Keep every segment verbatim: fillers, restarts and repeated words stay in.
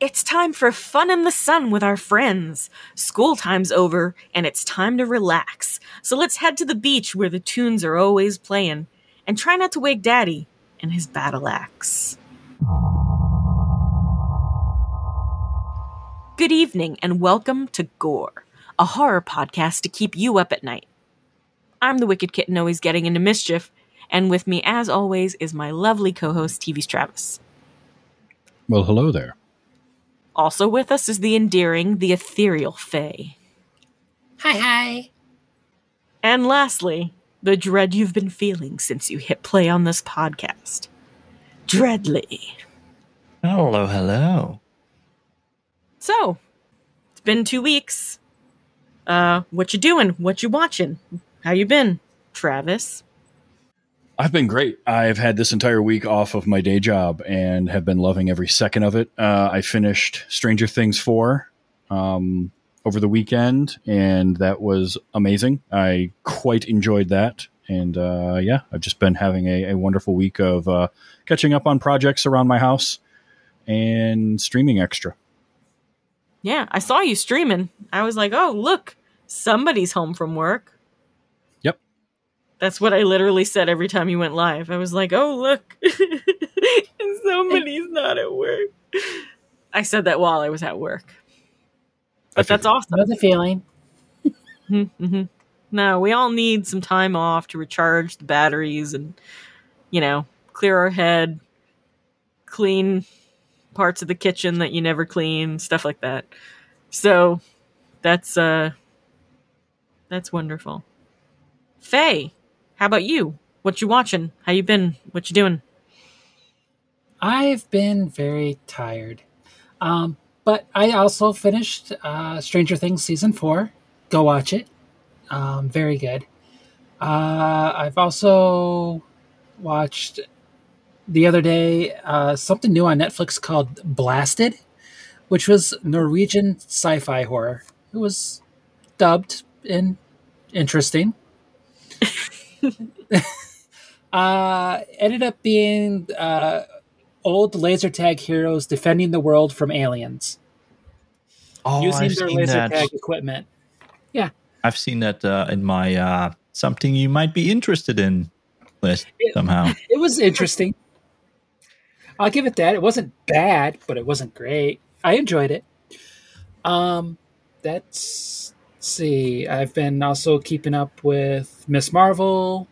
It's time for fun in the sun with our friends. School time's over, and it's time to relax. So let's head to the beach where the tunes are always playing. And try not to wake Daddy and his battle axe. Good evening, and welcome to Gore, a horror podcast to keep you up at night. I'm the Wicked Kitten, always getting into mischief, and with me, as always, is my lovely co-host, T V's Travis. Well, hello there. Also with us is the endearing, the ethereal Faye. Hi, hi. And lastly, the dread you've been feeling since you hit play on this podcast. Dreadly. Hello, hello. So, it's been two weeks. Uh, what you doing? What you watching? How you been, Travis? I've been great. I've had this entire week off of my day job and have been loving every second of it. Uh, I finished Stranger Things four um, over the weekend, and that was amazing. I quite enjoyed that. And uh, yeah, I've just been having a, a wonderful week of uh, catching up on projects around my house and streaming extra. Yeah, I saw you streaming. I was like, oh, look, somebody's home from work. That's what I literally said every time you went live. I was like, oh, look, somebody's not at work. I said that while I was at work. But that's awesome. That's a feeling. mm-hmm, mm-hmm. No, we all need some time off to recharge the batteries and, you know, clear our head, clean parts of the kitchen that you never clean, stuff like that. So that's uh, that's wonderful. Faye, how about you? What you watching? How you been? What you doing? I've been very tired. Um, but I also finished uh, Stranger Things Season four. Go watch it. Um, very good. Uh, I've also watched the other day uh, something new on Netflix called Blasted, which was Norwegian sci-fi horror. It was dubbed and interesting. uh, ended up being uh, old laser tag heroes defending the world from aliens. Oh, using I've their seen laser that. tag equipment. Yeah, I've seen that uh, in my uh, something you might be interested in list it, somehow. It was interesting. I'll give it that. It wasn't bad, but it wasn't great. I enjoyed it. Um, that's. See, I've been also keeping up with Miz Marvel,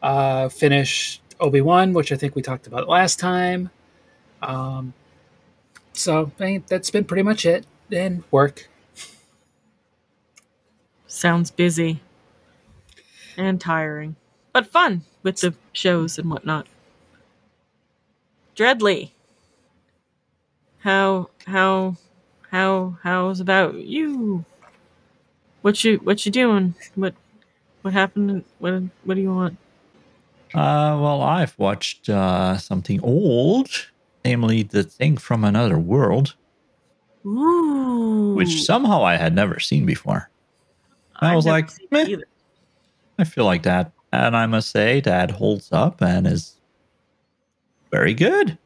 uh, finished Obi-Wan, which I think we talked about last time. Um, so I, that's been pretty much it. And work. Sounds busy and tiring, but fun with the shows and whatnot. Dreadly, how how how how's about you? What you what you doing? What what happened? What what do you want? Uh, well, I've watched uh, something old, namely The Thing from Another World, Ooh. which somehow I had never seen before. I, I was like, meh, I feel like that, and I must say that holds up and is very good,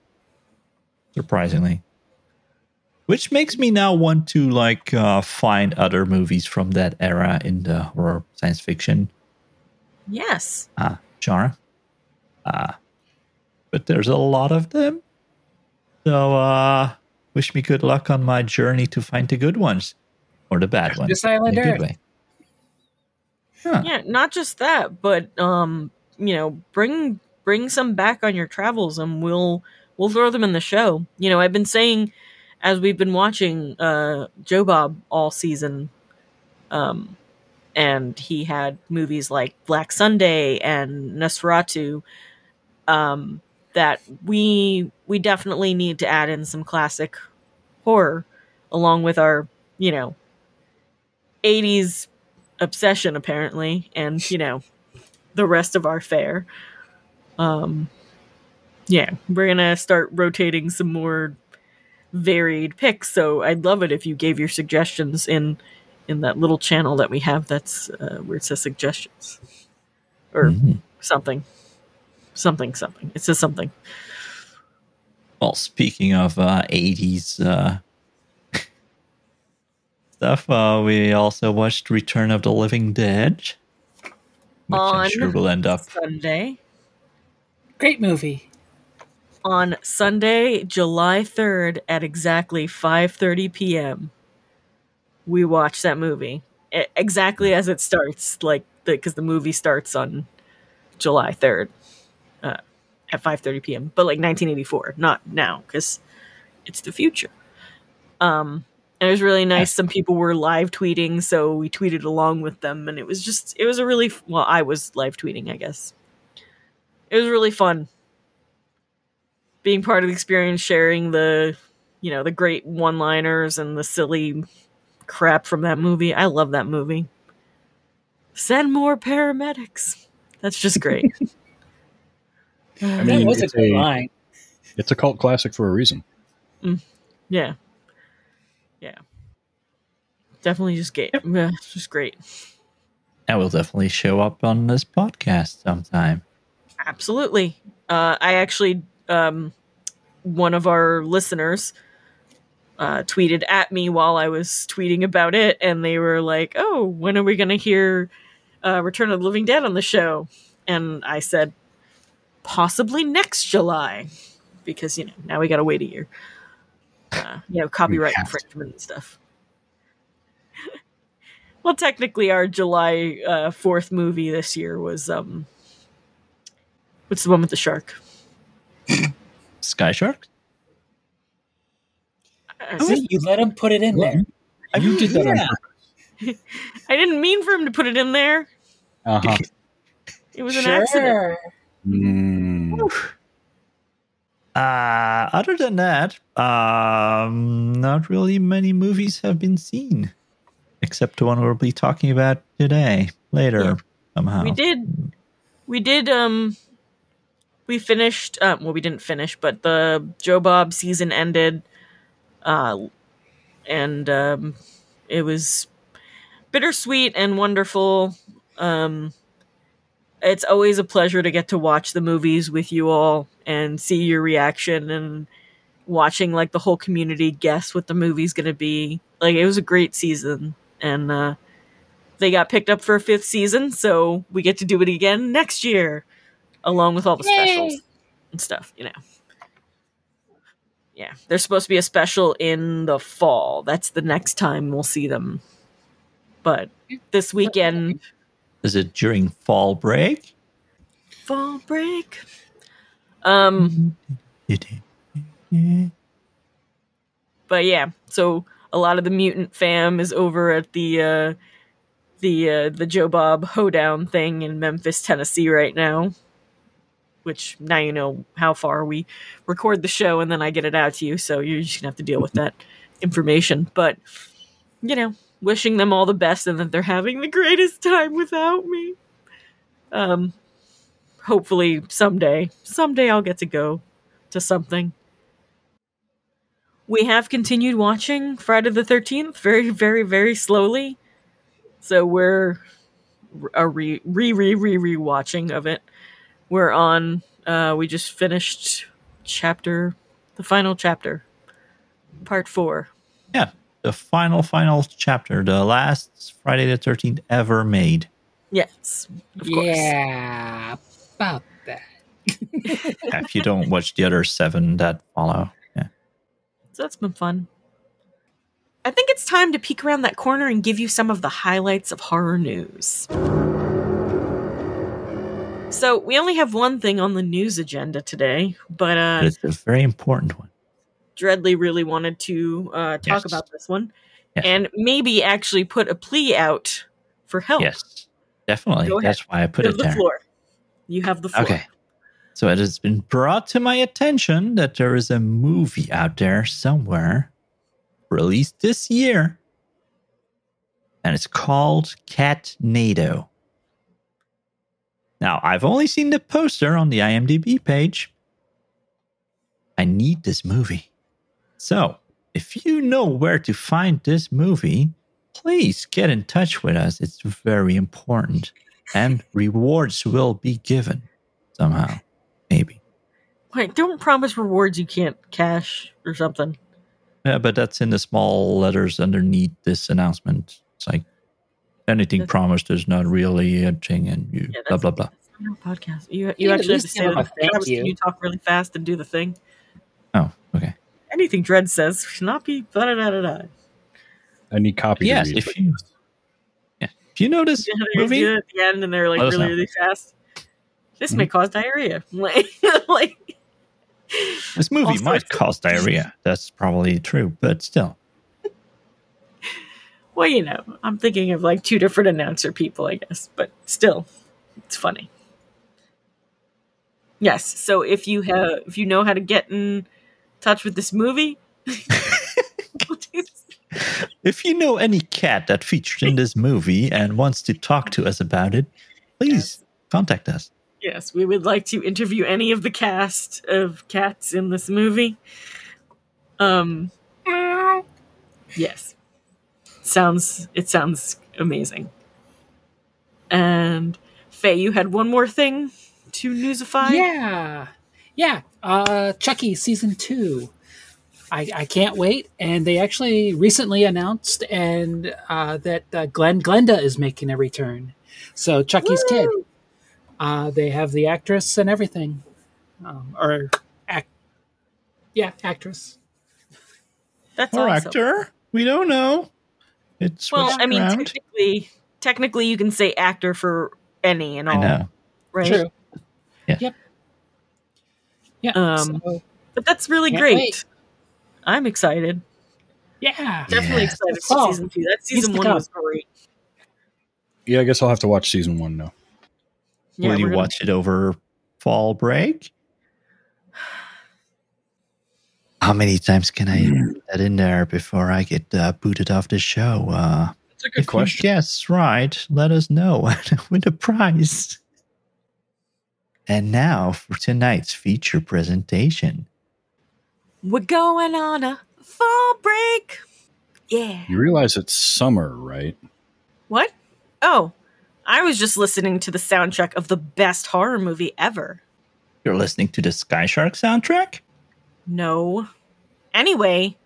surprisingly. Which makes me now want to like uh, find other movies from that era in the horror science fiction. Yes. Uh, genre. Uh, but there's a lot of them. So uh, wish me good luck on my journey to find the good ones. Or the bad ones. Just Island Earth. In a good way. Huh. Yeah, not just that, but um, you know, bring bring some back on your travels and we'll we'll throw them in the show. You know, I've been saying as we've been watching uh, Joe Bob all season, um, and he had movies like Black Sunday and Nosferatu, um, that we we definitely need to add in some classic horror along with our, you know, eighties obsession, apparently, and, you know, the rest of our fare. Um, yeah, we're going to start rotating some more varied picks, so I'd love it if you gave your suggestions in in that little channel that we have that's uh, where it says suggestions or mm-hmm. something something something it says something. Well, speaking of uh, eighties uh, stuff. Uh, we also watched Return of the Living Dead, which on I'm sure will end up Sunday. Great movie. On Sunday, July third at exactly five thirty p.m. we watch that movie exactly as it starts, like because the, the movie starts on July third uh, at five thirty p.m. But like nineteen eighty-four, not now, because it's the future. Um, and it was really nice. Some people were live tweeting, so we tweeted along with them, and it was just it was a really well. I was live tweeting, I guess. It was really fun. Being part of the experience, sharing the, you know, the great one-liners and the silly crap from that movie. I love that movie. Send more paramedics. That's just great. I mean, that was it's a good a, line. It's a cult classic for a reason. Mm, yeah, yeah, definitely just get yep. just great. That will definitely show up on this podcast sometime. Absolutely. Uh, I actually. Um, one of our listeners uh, tweeted at me while I was tweeting about it, and they were like, "Oh, when are we going to hear uh, Return of the Living Dead on the show?" And I said, "Possibly next July," because you know now we got to wait a year. Uh, you know, copyright infringement and stuff. Well, technically, our July uh, fourth movie this year was um, what's the one with the shark? Sky Shark? See, you let him put it in there. You did that yeah. on purpose. I didn't mean for him to put it in there. Uh-huh. It was an sure. accident. Mm. Uh, other than that, um, not really many movies have been seen. Except the one we'll be talking about today, later, yeah. somehow. We did, we did, um... We finished, um, well, we didn't finish, but the Joe Bob season ended, uh, and um, it was bittersweet and wonderful. Um, it's always a pleasure to get to watch the movies with you all and see your reaction and watching, like, the whole community guess what the movie's going to be. Like, it was a great season, and uh, they got picked up for a fifth season, so we get to do it again next year. Along with all the Yay. Specials and stuff, you know. Yeah, there's supposed to be a special in the fall. That's the next time we'll see them. But this weekend... Is it during fall break? Fall break? Um, but yeah, so a lot of the mutant fam is over at the... Uh, the uh, the Joe Bob hoedown thing in Memphis, Tennessee right now. Which, now you know how far we record the show and then I get it out to you, so you're just going to have to deal with that information. But, you know, wishing them all the best and that they're having the greatest time without me. Um, hopefully someday, someday I'll get to go to something. We have continued watching Friday the thirteenth very, very, very slowly. So we're a re, re, re, re, re watching of it. We're on, uh, we just finished chapter, the final chapter, part four. Yeah, the final, final chapter, the last Friday the thirteenth ever made. Yes, of course. Yeah, about that. Yeah, if you don't watch the other seven that follow. Yeah. So that's been fun. I think it's time to peek around that corner and give you some of the highlights of horror news. So we only have one thing on the news agenda today, but, uh, but it's a very important one. Dreadly really wanted to uh, talk yes. about this one yes. and maybe actually put a plea out for help. Yes, definitely. That's why I put you it the there. Floor. You have the floor. Okay. So it has been brought to my attention that there is a movie out there somewhere released this year, and it's called Catnado. Now, I've only seen the poster on the I M D B page. I need this movie. So, if you know where to find this movie, please get in touch with us. It's very important, and rewards will be given somehow, maybe. Wait, don't promise rewards you can't cash or something. Yeah, but that's in the small letters underneath this announcement. It's like anything that's promised is not really itching and you yeah, blah, blah, blah. Podcast. You, you actually have to say that. Thank you. You talk really fast and do the thing. Oh, okay. Anything Dredd says should not be da da da da. I need copy. Yes, to read. If you, yeah. If you notice, you know, movie do it at the end, and they're like really, know. really fast. This mm-hmm. may cause diarrhea. Like, like this movie also, might cause diarrhea. That's probably true, but still. Well, you know, I'm thinking of like two different announcer people, I guess, but still, it's funny. Yes. So if you have, if you know how to get in touch with this movie. If you know any cat that featured in this movie and wants to talk to us about it, please yes. contact us. Yes, we would like to interview any of the cast of cats in this movie. Um, yes, sounds it sounds amazing. And Faye, you had one more thing to newsify? Yeah, yeah. Uh, Chucky season two. I, I can't wait. And they actually recently announced and uh, that uh, Glenn Glenda is making a return. So Chucky's Woo! Kid. Uh, they have the actress and everything. Um, or, act, yeah, actress. That's or awesome. Actor. We don't know. It's well, I mean, around. technically, technically you can say actor for any and all. I know. Right? True. Yeah. Yep. Yeah. Um, so, but that's really great. Wait. I'm excited. Yeah. Definitely yeah. excited for oh, season two. That season one was great. Yeah, I guess I'll have to watch season one now. Yeah, Will you gonna... watch it over fall break? How many times can I mm. get that in there before I get uh, booted off the show? Uh, That's a good if question. Yes, right. Let us know and win a prize. And now for tonight's feature presentation. We're going on a fall break. Yeah. You realize it's summer, right? What? Oh, I was just listening to the soundtrack of the best horror movie ever. You're listening to the Sky Shark soundtrack? No. Anyway,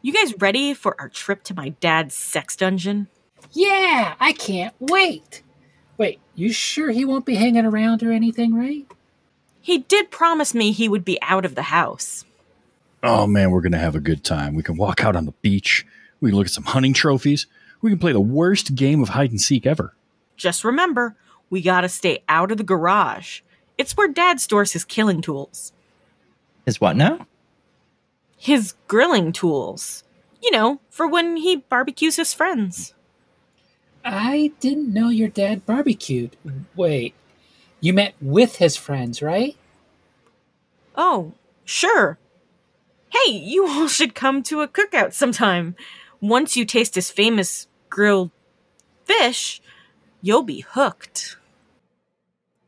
you guys ready for our trip to my dad's sex dungeon? Yeah, I can't wait. Wait, you sure he won't be hanging around or anything, right? He did promise me he would be out of the house. Oh, man, we're going to have a good time. We can walk out on the beach. We can look at some hunting trophies. We can play the worst game of hide and seek ever. Just remember, we got to stay out of the garage. It's where Dad stores his killing tools. His what now? His grilling tools. You know, for when he barbecues his friends. I didn't know your dad barbecued. Wait, you met with his friends, right? Oh, sure. Hey, you all should come to a cookout sometime. Once you taste his famous grilled fish, you'll be hooked.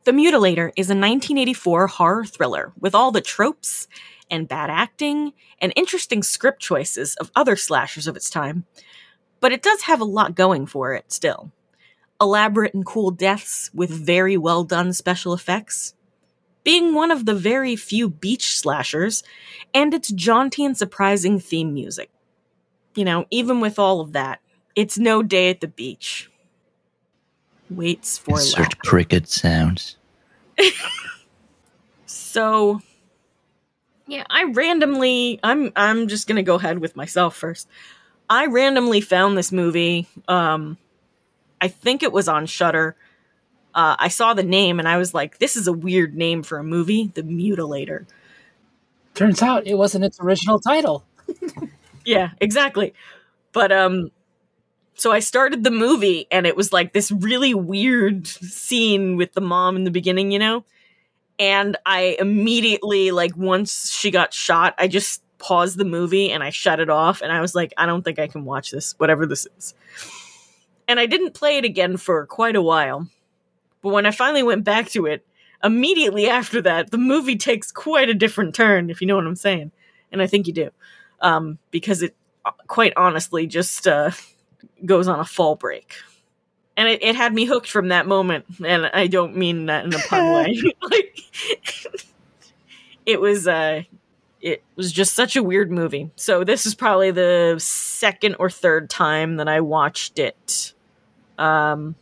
The Mutilator is a nineteen eighty-four horror thriller with all the tropes and bad acting and interesting script choices of other slashers of its time. But it does have a lot going for it still. Elaborate and cool deaths with very well done special effects. Being one of the very few beach slashers, and its jaunty and surprising theme music. You know, even with all of that, it's no day at the beach. Waits for laugh. Insert cricket sounds. So, yeah, I randomly, I'm I'm just gonna go ahead with myself first. I randomly found this movie. Um, I think it was on Shudder. Uh, I saw the name and I was like, this is a weird name for a movie, The Mutilator. Turns out it wasn't its original title. Yeah, exactly. But um, so I started the movie and it was like this really weird scene with the mom in the beginning, you know? And I immediately, like once she got shot, I just paused the movie and I shut it off. And I was like, I don't think I can watch this, whatever this is. And I didn't play it again for quite a while. But when I finally went back to it, immediately after that, the movie takes quite a different turn, if you know what I'm saying. And I think you do. Um, because it, quite honestly, just uh, goes on a fall break. And it, it had me hooked from that moment. And I don't mean that in a pun way. Like, it was, uh, it was just such a weird movie. So this is probably the second or third time that I watched it. Um,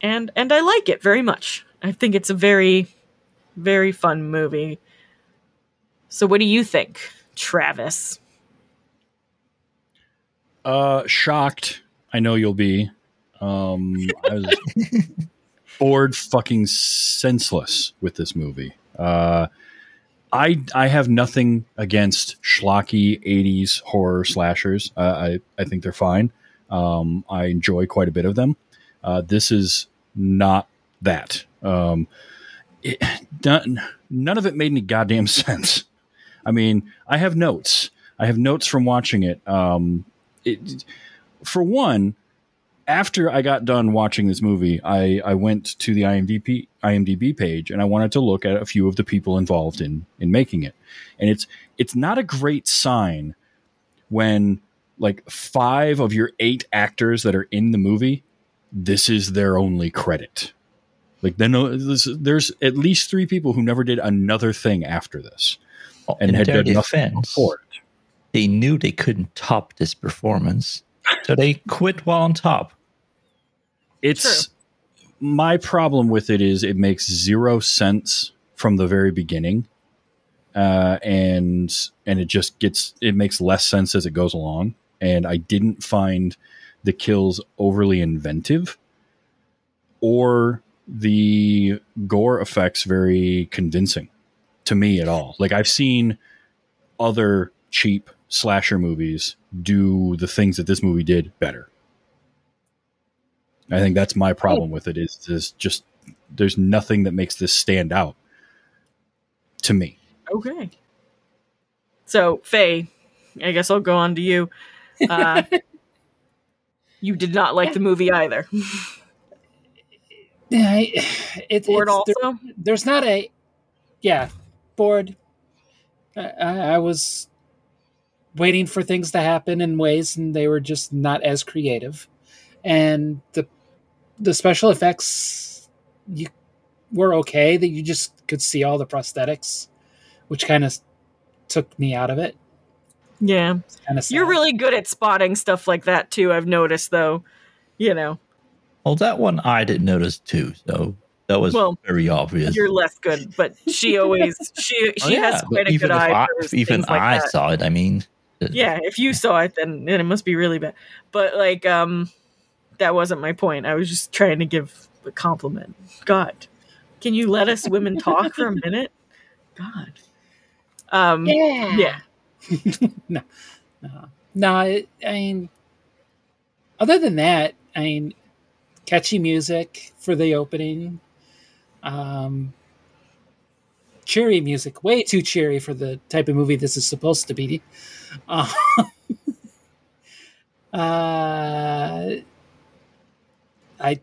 and, and I like it very much. I think it's a very, very fun movie. So what do you think, Travis? Uh, shocked. I know you'll be. Um, I was bored fucking senseless with this movie. Uh, I I have nothing against schlocky eighties horror slashers. Uh, I, I think they're fine. Um, I enjoy quite a bit of them. Uh, this is not that. Um, it, none, none of it made any goddamn sense. I mean, I have notes. I have notes from watching it. Um, it for one, after I got done watching this movie, I, I went to the I M D B, I M D B page, and I wanted to look at a few of the people involved in, in making it. And it's it's not a great sign when, like, five of your eight actors that are in the movie, this is their only credit. Like, no, this, there's at least three people who never did another thing after this. Well, and had done nothing before it. They knew they couldn't top this performance, so they quit while on top. It's True. My problem with it is it makes zero sense from the very beginning. Uh, and, and it just gets, it makes less sense as it goes along. And I didn't find the kills overly inventive or the gore effects very convincing to me at all. Like, I've seen other cheap slasher movies do the things that this movie did better. I think that's my problem with it is, is just there's nothing that makes this stand out to me. Okay. So, Faye, I guess I'll go on to you. Uh, you did not like the movie either. Yeah, I, it, bored it's, also? There, there's not a... Yeah, bored. I, I, I was... waiting for things to happen in ways, and they were just not as creative. And the the special effects you, were okay. That you just could see all the prosthetics, which kind of took me out of it. Yeah, it you're really good at spotting stuff like that too. I've noticed, though. You know. Well, that one I didn't notice too. So that was well, very obvious. You're less good, but she always she she oh, yeah. has quite but a good eye. I, for even I like saw it. I mean. Yeah, if you saw it, then, then it must be really bad. But, like, um, that wasn't my point. I was just trying to give a compliment. God, can you let us women talk for a minute? God. Um, yeah. Yeah. no. No, no it, I mean, other than that, I mean, catchy music for the opening. Um, cheery music. Way too cheery for the type of movie this is supposed to be. Uh, uh, I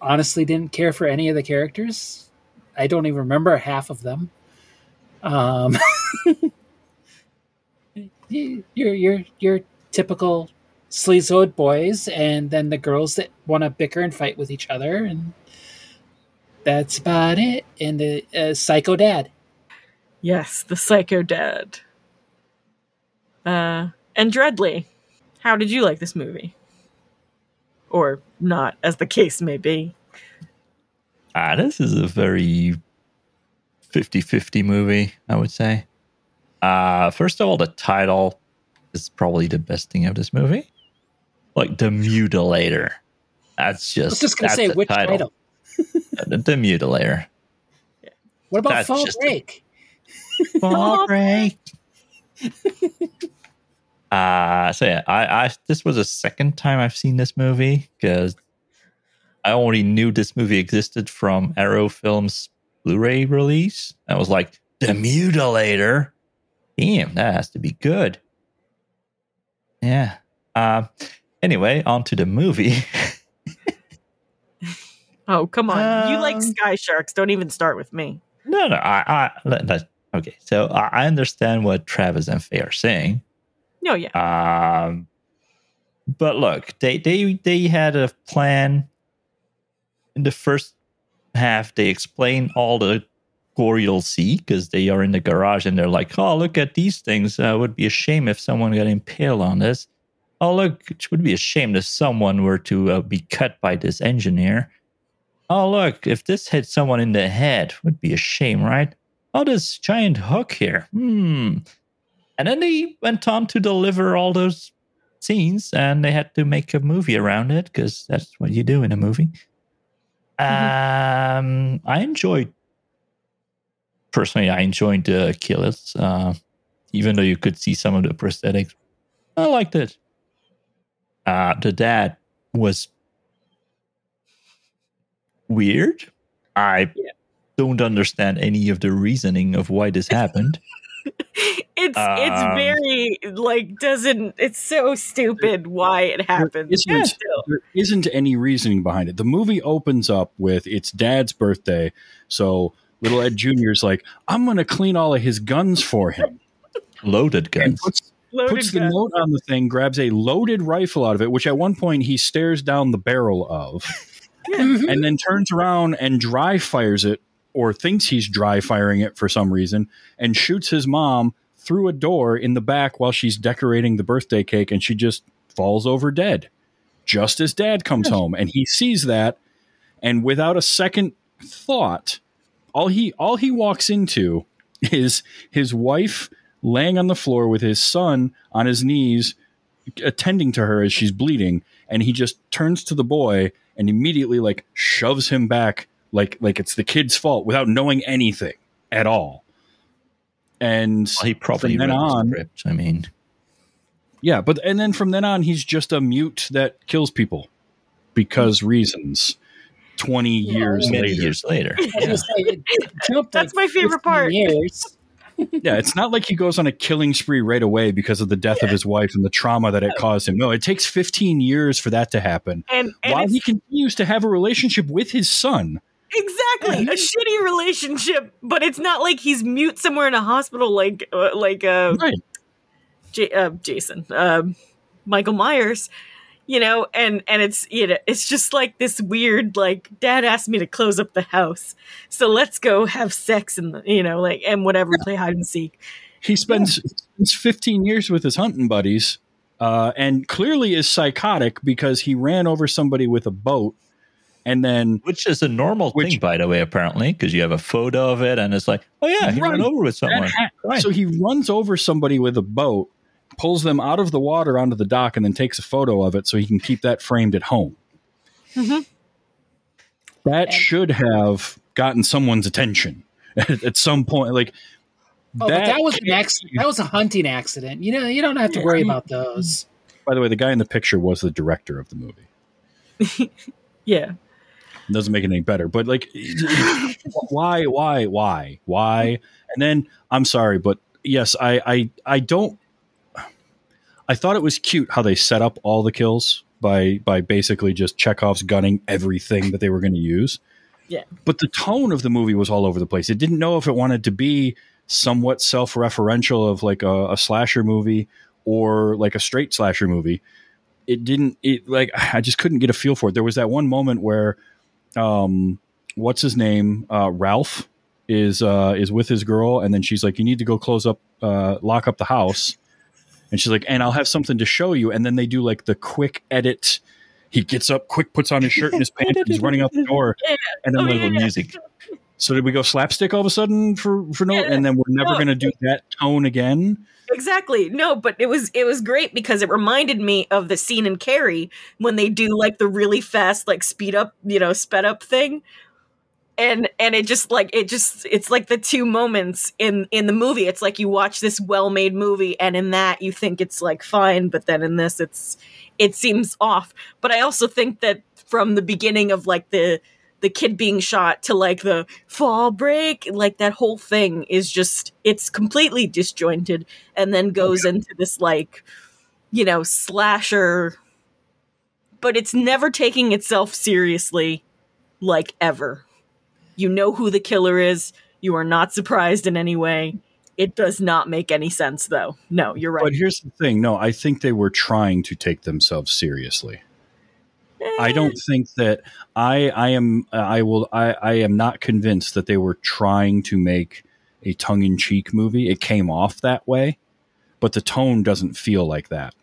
honestly didn't care for any of the characters. I don't even remember half of them. Um, you're you're you're typical sleazoid boys, and then the girls that want to bicker and fight with each other, and that's about it. And the uh, psycho dad. Yes, the psycho dad. Uh, and Dreadly, how did you like this movie? Or not, as the case may be. Ah, this is a very fifty-fifty movie, I would say. Uh, first of all, the title is probably the best thing of this movie. Like, The Mutilator. That's just I was just going to say, which title? title? the, the Mutilator. Yeah. What about that's Fall Break? A, Fall Break. uh so yeah I, I this was the second time I've seen this movie, because I already knew this movie existed from Arrow Films Blu-ray release. I was like, The Mutilator, damn, that has to be good. Yeah. Uh, anyway, on to the movie. Oh, come on. Um, you like sky sharks, don't even start with me. No, no, I, I let, let, okay, so I understand what Travis and Faye are saying. No, oh, yeah. Um, but look, they, they they had a plan. In the first half, they explain all the Corey will see, because they are in the garage and they're like, oh, look at these things. Uh, it would be a shame if someone got impaled on this. Oh, look, it would be a shame if someone were to uh, be cut by this engineer. Oh, look, if this hit someone in the head, it would be a shame, right? Oh, this giant hook here. Hmm. And then they went on to deliver all those scenes, and they had to make a movie around it, because that's what you do in a movie. Mm-hmm. Um, I enjoyed, personally, I enjoyed the uh, Killers, uh, even though you could see some of the prosthetics. I liked it. Uh, the dad was weird. I yeah. don't understand any of the reasoning of why this happened. It's um, it's very, like, doesn't, it's so stupid why it happens. Isn't, yeah, there isn't any reasoning behind it. The movie opens up with, it's Dad's birthday, so little Ed Junior's like, I'm going to clean all of his guns for him. Loaded guns. Puts, loaded puts the guns. note on the thing, grabs a loaded rifle out of it, which at one point he stares down the barrel of, mm-hmm. and then turns around and dry fires it, or thinks he's dry firing it for some reason, and shoots his mom through a door in the back while she's decorating the birthday cake, and she just falls over dead. Just as Dad comes home, and he sees that, and without a second thought, all he all he walks into is his wife laying on the floor with his son on his knees, attending to her as she's bleeding, and he just turns to the boy and immediately, like, shoves him back, Like, like it's the kid's fault, without knowing anything at all. And well, he probably from then on, script, I mean, yeah, but and then from then on, he's just a mute that kills people because reasons. Twenty yeah, years many later, years later, yeah. That's like my favorite part. Years. Yeah, it's not like he goes on a killing spree right away because of the death yeah. of his wife and the trauma that it caused him. No, it takes fifteen years for that to happen, and, and while he continues to have a relationship with his son. Exactly, a shitty relationship, but it's not like he's mute somewhere in a hospital, like uh, like uh, right. J- uh, Jason, uh, Michael Myers, you know. And and it's you know it's just like this weird, like, Dad asked me to close up the house, so let's go have sex and you know like and whatever, yeah. play hide and seek. He spends yeah. fifteen years with his hunting buddies, uh, and clearly is psychotic because he ran over somebody with a boat. And then, which is a normal which, thing, by the way, apparently, because you have a photo of it, and it's like, oh yeah, he right. ran over with someone. Right. So he runs over somebody with a boat, pulls them out of the water onto the dock, and then takes a photo of it so he can keep that framed at home. Mm-hmm. That okay. should have gotten someone's attention at, at some point. Like, oh, that, but that was an accident. That was a hunting accident. You know, you don't have to yeah, worry I mean, about those. By the way, the guy in the picture was the director of the movie. yeah. Doesn't make it any better, but like, why, why, why, why? And then, I'm sorry, but yes, I, I, I don't. I thought it was cute how they set up all the kills by by basically just Chekhov's gunning everything that they were going to use. Yeah. But the tone of the movie was all over the place. It didn't know if it wanted to be somewhat self-referential of like a, a slasher movie or like a straight slasher movie. It didn't. It like I just couldn't get a feel for it. There was that one moment where. Um, what's his name? Uh, Ralph is uh, is with his girl, and then she's like, "You need to go close up, uh, lock up the house." And she's like, "And I'll have something to show you." And then they do like the quick edit. He gets up, quick puts on his shirt and his pants, and he's running out the door, and then oh, yeah. the music. So did we go slapstick all of a sudden for for no? Yeah. And then we're never no. going to do that tone again. Exactly. No, but it was it was great because it reminded me of the scene in Carrie when they do like the really fast, like speed up, you know, sped up thing. And and it just like it just it's like the two moments in in the movie. It's like you watch this well-made movie, and in that you think it's like fine. But then in this, it's it seems off. But I also think that from the beginning of like the the kid being shot to like the fall break, like that whole thing is just, it's completely disjointed and then goes okay. into this like, you know, slasher, but it's never taking itself seriously. Like ever, you know who the killer is. You are not surprised in any way. It does not make any sense though. No, you're right. But here's the thing. No, I think they were trying to take themselves seriously. Eh. I don't think that I I am I will I, I am not convinced that they were trying to make a tongue-in-cheek movie. It came off that way, but the tone doesn't feel like that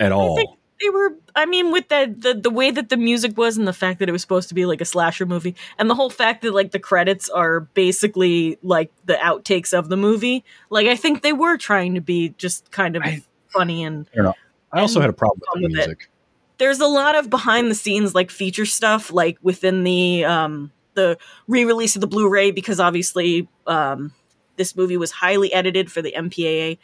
at all. I think they were, I mean, with the, the the way that the music was and the fact that it was supposed to be like a slasher movie, and the whole fact that like the credits are basically like the outtakes of the movie. Like, I think they were trying to be just kind of I, funny and. I, I also and had a problem with the music. It. There's a lot of behind the scenes, like feature stuff, like within the um, the re-release of the Blu-ray, because obviously um, this movie was highly edited for the M P A A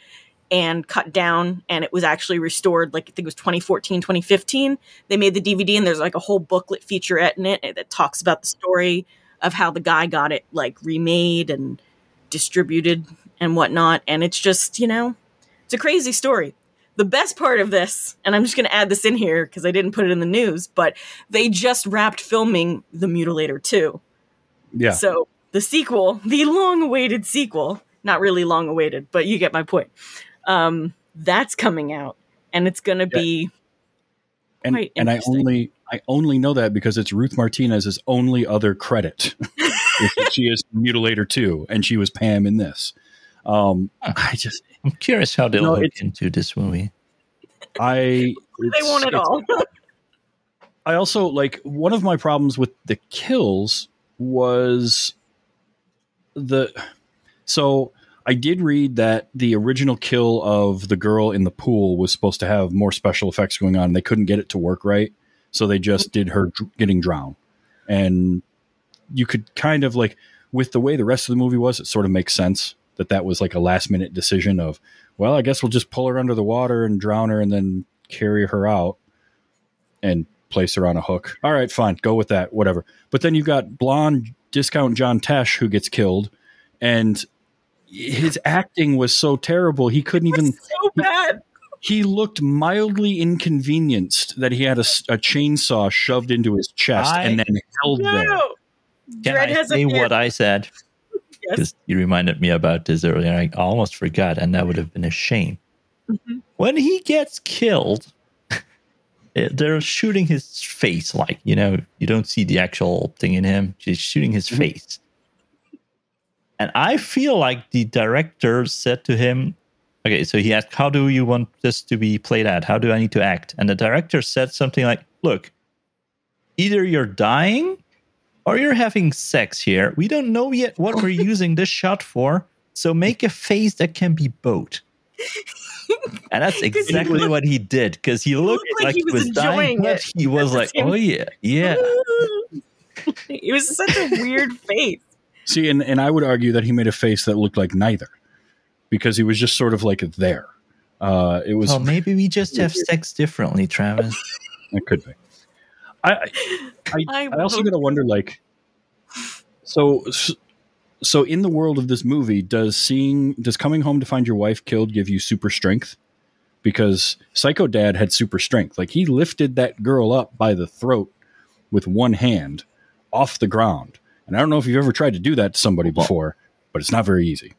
and cut down, and it was actually restored. Like, I think it was twenty fourteen, twenty fifteen. They made the D V D, and there's like a whole booklet featurette in it that talks about the story of how the guy got it like remade and distributed and whatnot. And it's just, you know, it's a crazy story. The best part of this, and I'm just going to add this in here because I didn't put it in the news, but they just wrapped filming The Mutilator two. Yeah. So the sequel, the long-awaited sequel, not really long-awaited, but you get my point. Um, that's coming out, and it's going to yeah. be and, quite and interesting. And I only, I only know that because it's Ruth Martinez's only other credit. She is Mutilator two, and she was Pam in this. Um, I just... I'm curious how they'll no, look into this movie. I they want it all. I also, like, one of my problems with the kills was the... So I did read that the original kill of the girl in the pool was supposed to have more special effects going on, and they couldn't get it to work right. So they just did her dr- getting drowned. And you could kind of, like, with the way the rest of the movie was, it sort of makes sense. That that was like a last minute decision of, well, I guess we'll just pull her under the water and drown her and then carry her out and place her on a hook. All right, fine. Go with that. Whatever. But then you've got blonde discount John Tesh who gets killed, and his acting was so terrible. He couldn't even so bad. He, he looked mildly inconvenienced that he had a, a chainsaw shoved into his chest I, and then held no. there. Can Dread I say what I said? Because you reminded me about this earlier. I almost forgot, and that would have been a shame. Mm-hmm. When he gets killed, they're shooting his face. Like, you know, you don't see the actual thing in him. She's shooting his mm-hmm. face. And I feel like the director said to him, okay, so he asked, how do you want this to be played out? How do I need to act? And the director said something like, look, either you're dying or you're having sex here. We don't know yet what we're using this shot for, so make a face that can be both. And that's exactly looked, what he did, because he looked, looked like, like he was, was dying, but he was that's like, oh, yeah, yeah. It was such a weird face. See, and, and I would argue that he made a face that looked like neither, because he was just sort of like there. Uh, it was. Oh, maybe we just have sex differently, Travis. It could be. I, I, I, I also gotta wonder, like, so, so in the world of this movie, does seeing, does coming home to find your wife killed give you super strength? Because Psycho Dad had super strength. Like, he lifted that girl up by the throat with one hand off the ground. And I don't know if you've ever tried to do that to somebody before, but it's not very easy.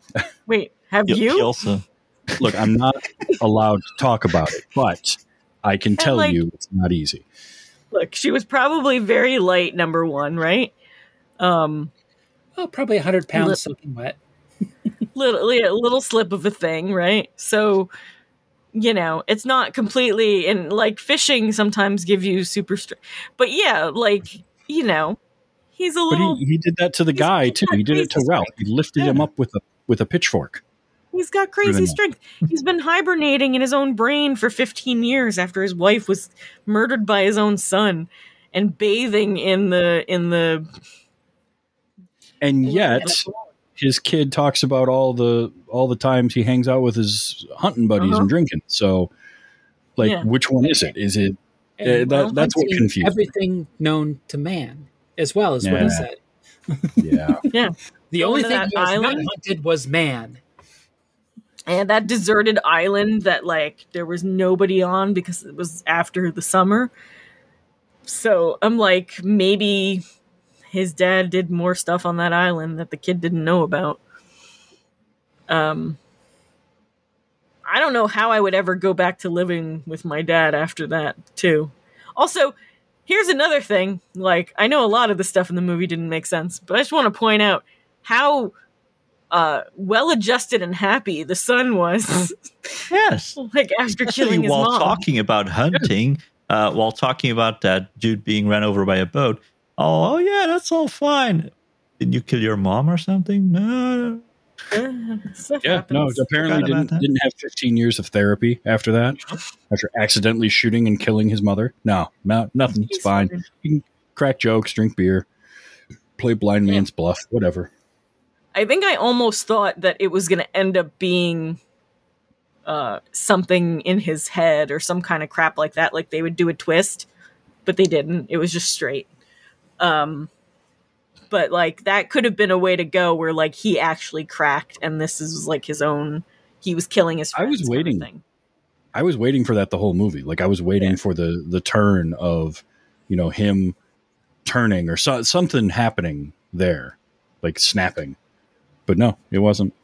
Wait, have you? you? Also, look, I'm not allowed to talk about it, but I can and tell like- you it's not easy. Look, she was probably very light, number one, right? Um, oh, probably one hundred pounds, li- something wet. little, a little slip of a thing, right? So, you know, it's not completely... And, like, fishing sometimes give you super strength. But, yeah, like, you know, he's a little... But he, he did that to the guy, too. He did it to Ralph. He lifted yeah. him up with a with a pitchfork. He's got crazy strength. He's been hibernating in his own brain for fifteen years after his wife was murdered by his own son and bathing in the in the And yet his kid talks about all the all the times he hangs out with his hunting buddies uh-huh. and drinking. So like yeah. which one is it? Is it uh, that, that's what confused everything known to man as well as yeah. what he said. Yeah. yeah. The Going only thing he was not hunted was man. And that deserted island that, like, there was nobody on because it was after the summer. So I'm like, maybe his dad did more stuff on that island that the kid didn't know about. Um, I don't know how I would ever go back to living with my dad after that, too. Also, here's another thing. Like, I know a lot of the stuff in the movie didn't make sense, but I just want to point out how uh, well-adjusted and happy the son was. Yes. Like, after Especially killing his while mom. Talking about hunting, uh, while talking about that dude being run over by a boat. Oh, oh yeah, that's all fine. Didn't you kill your mom or something? No. Yeah, yeah no, apparently didn't, didn't have fifteen years of therapy after that, after accidentally shooting and killing his mother. No, no nothing. It's fine. fine. You can crack jokes, drink beer, play blind man's bluff, whatever. I think I almost thought that it was going to end up being uh, something in his head or some kind of crap like that. Like they would do a twist, but they didn't. It was just straight. Um, but like that could have been a way to go where like he actually cracked and this is like his own, he was killing his friends. I was waiting. Kind of thing. I was waiting for that the whole movie. Like I was waiting yeah. for the, the turn of, you know, him turning or so, something happening there, like snapping, but no, it wasn't.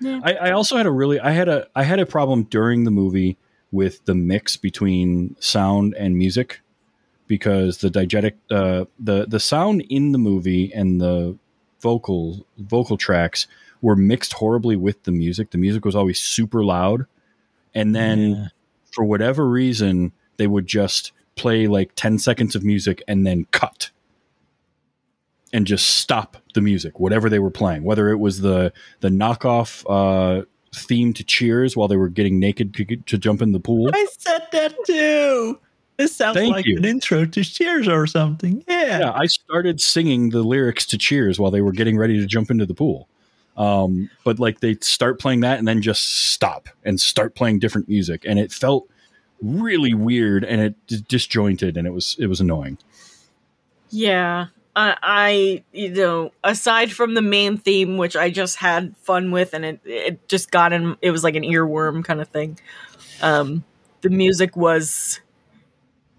Yeah. I, I also had a really, I had a, I had a problem during the movie with the mix between sound and music. Because the diegetic, uh, the the sound in the movie and the vocal vocal tracks were mixed horribly with the music. The music was always super loud, and then yeah. for whatever reason, they would just play like ten seconds of music and then cut, and just stop the music, whatever they were playing. Whether it was the the knockoff uh, theme to Cheers while they were getting naked to, to jump in the pool. I said that too. This sounds Thank like you. An intro to Cheers or something. Yeah. yeah, I started singing the lyrics to Cheers while they were getting ready to jump into the pool. Um, but like they start playing that and then just stop and start playing different music. And it felt really weird and it disjointed and it was it was annoying. Yeah, uh, I, you know, aside from the main theme, which I just had fun with and it, it just got in. It was like an earworm kind of thing. Um, the music was...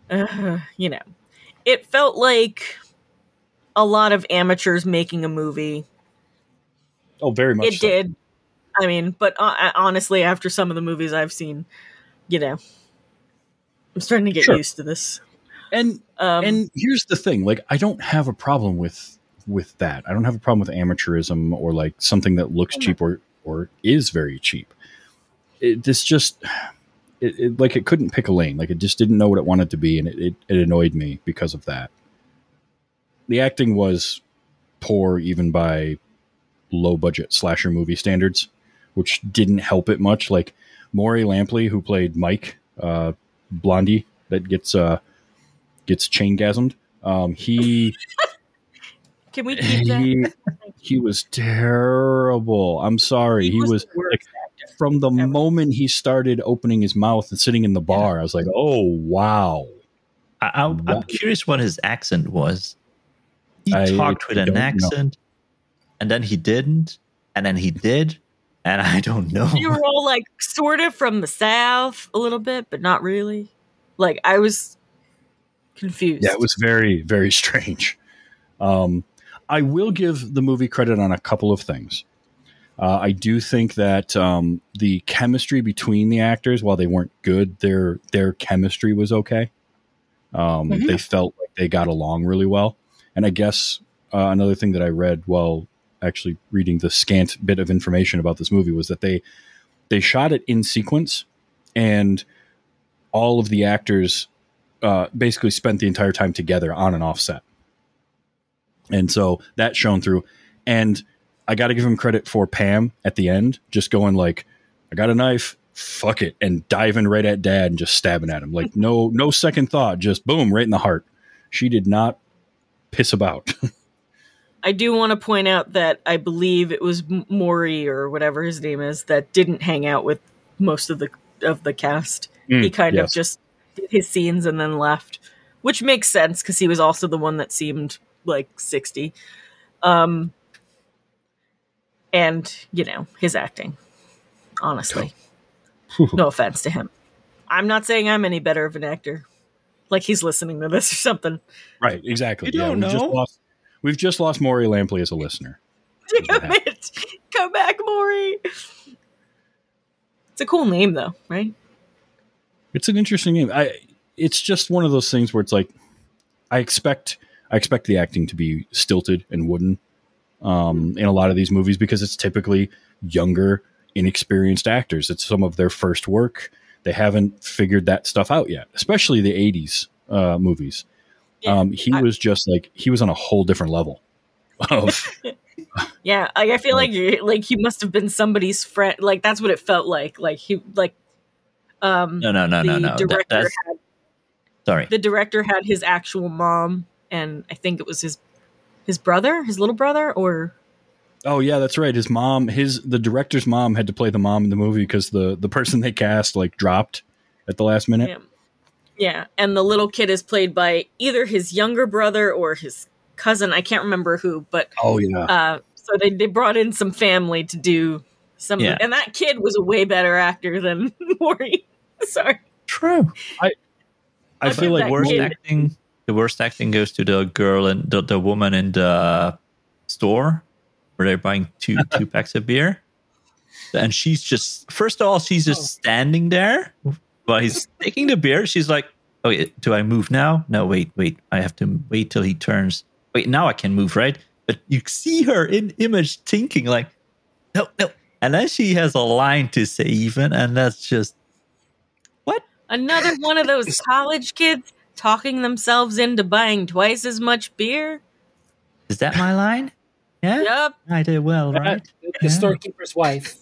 Uh, you know, it felt like a lot of amateurs making a movie. Oh, very much. It so. did. I mean, but uh, honestly, after some of the movies I've seen, you know, I'm starting to get sure. used to this. And um, and here's the thing: like, I don't have a problem with with that. I don't have a problem with amateurism or like something that looks cheap or or is very cheap. It, this just. It, it, like it couldn't pick a lane. Like it just didn't know what it wanted to be. And it, it, it annoyed me because of that. The acting was poor, even by low budget slasher movie standards, which didn't help it much. Like Morey Lampley, who played Mike, uh, Blondie that gets, uh, gets chain-gasmed. Um, he, can we keep that? He, he was terrible. I'm sorry. He, he was like, from the moment he started opening his mouth and sitting in the bar, I was like, oh, wow. I, I'm, wow. I'm curious what his accent was. He I talked with an accent, know. and then he didn't, and then he did, and I don't know. You were all like sort of from the South a little bit, but not really. Like, I was confused. Yeah, it was very, very strange. Um, I will give the movie credit on a couple of things. Uh, I do think that um, the chemistry between the actors, while they weren't good, their their chemistry was okay. Um, mm-hmm. They felt like they got along really well. And I guess uh, another thing that I read while actually reading the scant bit of information about this movie was that they they shot it in sequence, and all of the actors uh, basically spent the entire time together on and off set. And so that shone through. And I got to give him credit for Pam at the end, just going like, I got a knife, fuck it. And diving right at dad and just stabbing at him. Like no, no second thought, just boom, right in the heart. She did not piss about. I do want to point out that I believe it was Morey or whatever his name is that didn't hang out with most of the, of the cast. Mm, he kind yes. of just did his scenes and then left, which makes sense. Cause he was also the one that seemed like sixty. Um, And, you know, his acting, honestly. No offense to him. I'm not saying I'm any better of an actor. Like, he's listening to this or something. Right, exactly. You yeah, don't we've know. Just lost, we've just lost Morey Lampley as a listener. Damn it! Come back, Morey! It's a cool name, though, right? It's an interesting name. I. It's just one of those things where it's like, I expect I expect the acting to be stilted and wooden um, in a lot of these movies because it's typically younger, inexperienced actors. It's some of their first work. They haven't figured that stuff out yet, especially the eighties uh, movies. Yeah, um, he I, was just like he was on a whole different level. Of, yeah, like I feel like like, like he must have been somebody's friend. Like that's what it felt like. Like he like um, no no no no no. Director that, had, sorry, the director had his actual mom, and I think it was his his brother, his little brother, or. Oh yeah, that's right. His mom, his the director's mom had to play the mom in the movie because the, the person they cast like dropped at the last minute. Yeah. yeah, and the little kid is played by either his younger brother or his cousin. I can't remember who, but oh yeah. Uh, so they, they brought in some family to do something, yeah. And that kid was a way better actor than Morey. Sorry. True. I I, I feel like worst kid. acting. The worst acting goes to the girl and the, the woman in the store. Where they're buying two two packs of beer, and she's just first of all she's just oh. standing there while he's taking the beer. She's like, "Oh, do I move now? No, wait, wait. I have to wait till he turns. Wait, now I can move, right?" But you see her in image thinking like, "No, no." And then she has a line to say even, and that's just what another one of those college kids talking themselves into buying twice as much beer. Is that my line? Yeah? Yep. I did well, right? The yeah. storekeeper's wife.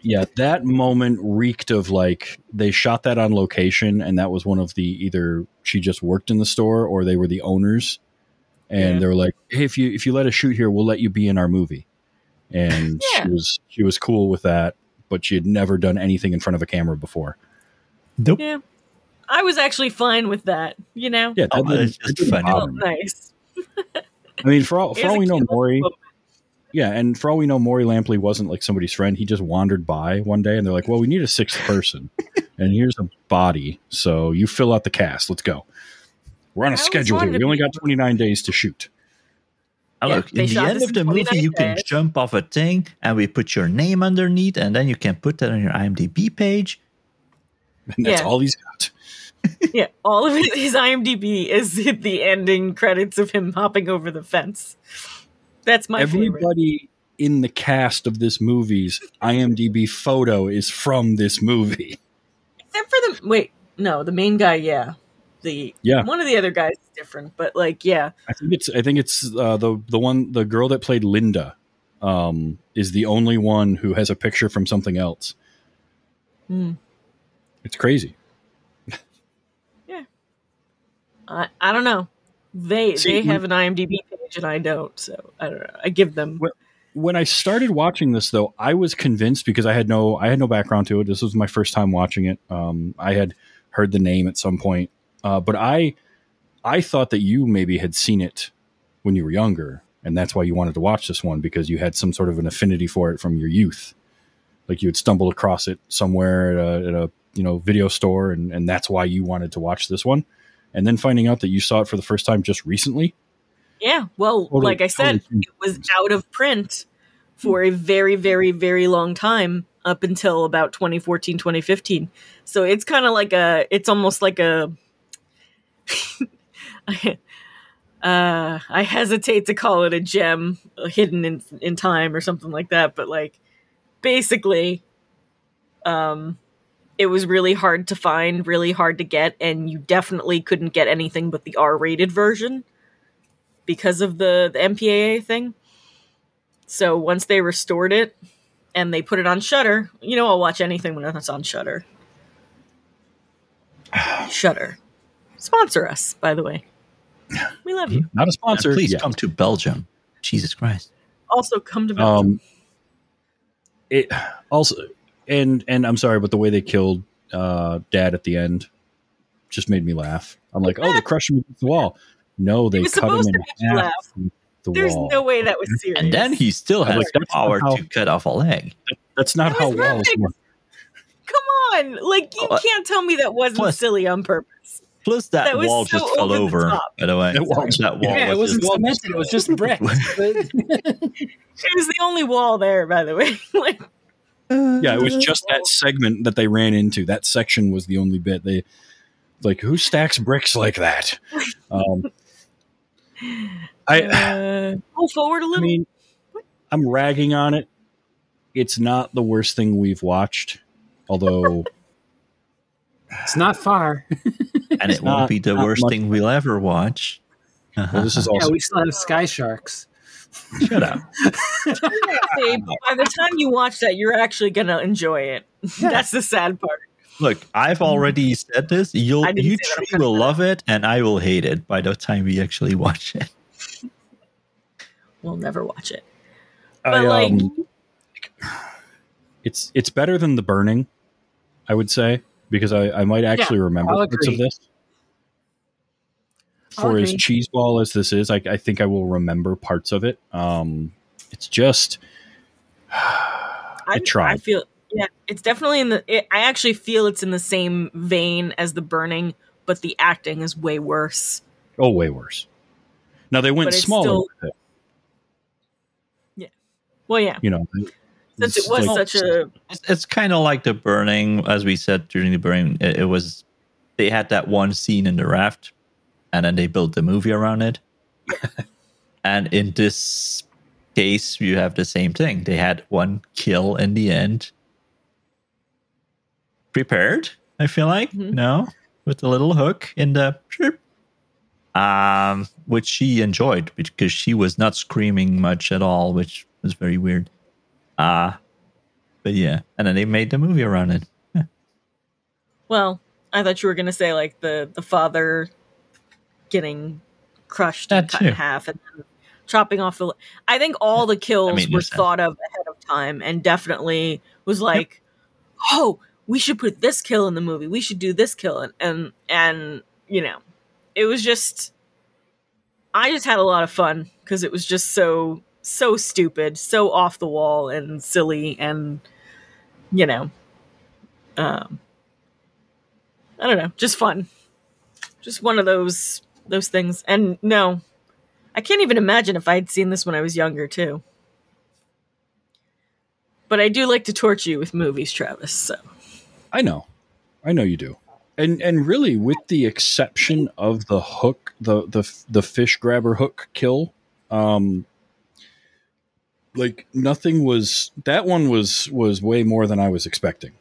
Yeah, that moment reeked of like they shot that on location, and that was one of the either she just worked in the store or they were the owners, and yeah. they were like, "Hey, if you if you let us shoot here, we'll let you be in our movie." And yeah. she was she was cool with that, but she had never done anything in front of a camera before. Nope. Yeah, I was actually fine with that. You know, yeah, that was oh, just funny. Oh, nice. I mean, for all for all we know, Morey, yeah, and for all we know, Morey Lampley wasn't like somebody's friend. He just wandered by one day, and they're like, "Well, we need a sixth person, and here's a body. So you fill out the cast. Let's go. We're on a I schedule here. We only got twenty-nine days to shoot." Yeah, look, in the end of the movie, you can jump off a thing, and we put your name underneath, and then you can put that on your IMDb page. And that's yeah. all he's got. Yeah, all of his, his IMDb is the ending credits of him hopping over the fence. That's my Everybody favorite. Everybody in the cast of this movie's IMDb photo is from this movie. Except for the... Wait, no, the main guy, yeah. the yeah. One of the other guys is different, but like, yeah. I think it's I think it's uh, the, the one, the girl that played Linda um, is the only one who has a picture from something else. Mm. It's crazy. I, I don't know. They See, they have an IMDb page and I don't, so I don't know. I give them. When I started watching this, though, I was convinced because I had no I had no background to it. This was my first time watching it. Um, I had heard the name at some point, uh, but I I thought that you maybe had seen it when you were younger, and that's why you wanted to watch this one because you had some sort of an affinity for it from your youth. Like you had stumbled across it somewhere at a, at a you know video store, and and that's why you wanted to watch this one. And then finding out that you saw it for the first time just recently? Yeah. Well, totally, like I said, totally it was out of print for a very, very, very long time up until about twenty fourteen, twenty fifteen. So it's kind of like a, it's almost like a, uh, I hesitate to call it a gem hidden in, in time or something like that. But like, basically, um, it was really hard to find, really hard to get, and you definitely couldn't get anything but the R-rated version because of the, the M P A A thing. So once they restored it and they put it on Shudder, you know I'll watch anything when it's on Shudder. Shudder. Sponsor us, by the way. We love you. Not a sponsor. And please yet. Come to Belgium. Jesus Christ. Also come to Belgium. Um, it also... And and I'm sorry, but the way they killed uh, Dad at the end just made me laugh. I'm like, oh, they crushed him against the wall. No, they cut him in half. The There's wall. no way that was serious. And then he still has the power how, to cut off a leg. That's not that how walls work. Come on, like you oh, can't tell me that wasn't plus, silly on purpose. Plus that, that wall so just fell over. The by the way, that wall, that wall yeah, was it wasn't cement; it was just brick. It was the only wall there, by the way. Like. Yeah, it was just that segment that they ran into. That section was the only bit. They like, who stacks bricks like that? Um, I uh, pull forward a little. I mean, I'm ragging on it. It's not the worst thing we've watched, although it's not far, and it won't be the worst thing we'll ever watch. Uh-huh. Well, this is also yeah, we still have Sky Sharks. Shut up. By the time you watch that, you're actually going to enjoy it. Yeah. That's the sad part. Look, I've already said this. You'll, you three will love it, and I will hate it by the time we actually watch it. We'll never watch it. But I, like, um, it's it's better than The Burning, I would say, because I, I might actually yeah, remember parts of this. For as cheeseball as this is, I, I think I will remember parts of it. Um, it's just, I, I tried. I feel. Yeah, it's definitely in the. It, I actually feel it's in the same vein as The Burning, but the acting is way worse. Oh, way worse. Now they went smaller. Still, with it. Yeah. Well, yeah. You know, since it was like, such a. It's, it's kind of like The Burning, as we said during The Burning. It, it was they had that one scene in the raft, and then they built the movie around it. And in this case, you have the same thing. They had one kill in the end. Prepared, I feel like, mm-hmm. you know, with a little hook in the um, which she enjoyed because she was not screaming much at all, which was very weird. Uh, but yeah, and then they made the movie around it. Yeah. Well, I thought you were going to say like the, the father getting crushed that and cut too. in half and then chopping off the. I think all the kills I mean, were thought of ahead of time and definitely was like, yep. oh. we should put this kill in the movie. We should do this kill. And, and, and you know, it was just, I just had a lot of fun because it was just so, so stupid, so off the wall and silly. And, you know, um, I don't know, just fun. Just one of those, those things. And no, I can't even imagine if I had seen this when I was younger too. But I do like to torture you with movies, Travis. So. I know. I know you do. And and really, with the exception of the hook, the the, the fish grabber hook kill, um, like nothing was, that one was, was way more than I was expecting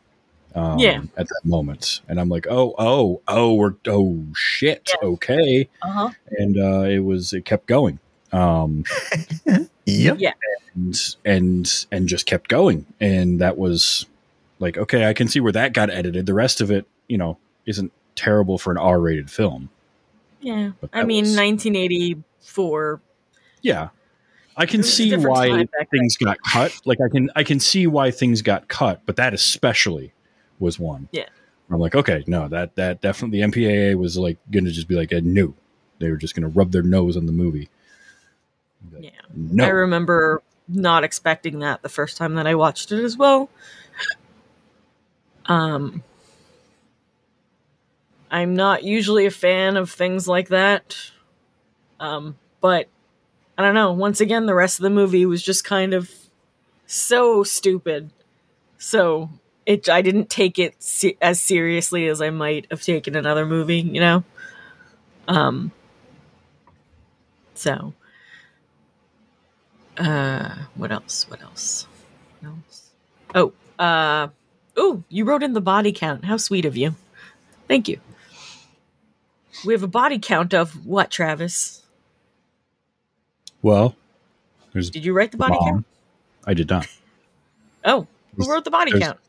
um, yeah. at that moment. And I'm like, oh, oh, oh, we're, oh shit. Yes. Okay. Uh-huh. And uh, it was, it kept going. Um, yep. Yeah. And, and, and just kept going. And that was, like, okay, I can see where that got edited. The rest of it, you know, isn't terrible for an R-rated film. Yeah. I mean, was... nineteen eighty-four. Yeah. I can see why things got cut. Like, I can I can see why things got cut, but that especially was one. Yeah. I'm like, okay, no, that, that definitely, the M P A A was, like, going to just be like, no. They were just going to rub their nose on the movie. Like, yeah. No. I remember not expecting that the first time that I watched it as well. Um, I'm not usually a fan of things like that. Um, but I don't know. Once again, the rest of the movie was just kind of so stupid. So it, I didn't take it se- as seriously as I might have taken another movie, you know? Um, so, uh, what else? What else? What else? Oh, uh, Ooh, you wrote in the body count. How sweet of you. Thank you. We have a body count of what, Travis? Well, there's Did you write the body mom. count? I did not. Oh, who wrote the body there's, count?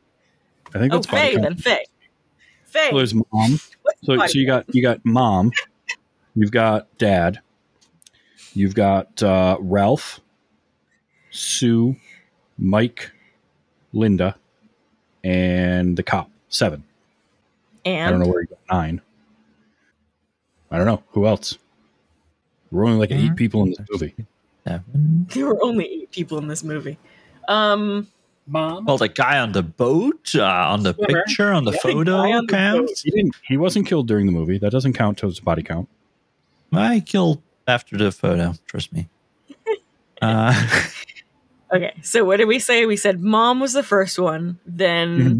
I think that's oh, Faye, then Faye. Faye. Well, there's mom. So, so you got you got mom. You've got dad. You've got uh, Ralph, Sue, Mike, Linda. And the cop, seven. And I don't know where you got nine. I don't know. Who else? There were only like eight people in this movie. Seven. There were only eight people in this movie. Um, Mom. Well, the guy on the boat, uh, on the Swimmer. picture, on the yeah, photo on count. The he, didn't, he wasn't killed during the movie. That doesn't count towards the body count. I killed after the photo. Trust me. uh Okay, so what did we say? We said mom was the first one, then mm-hmm.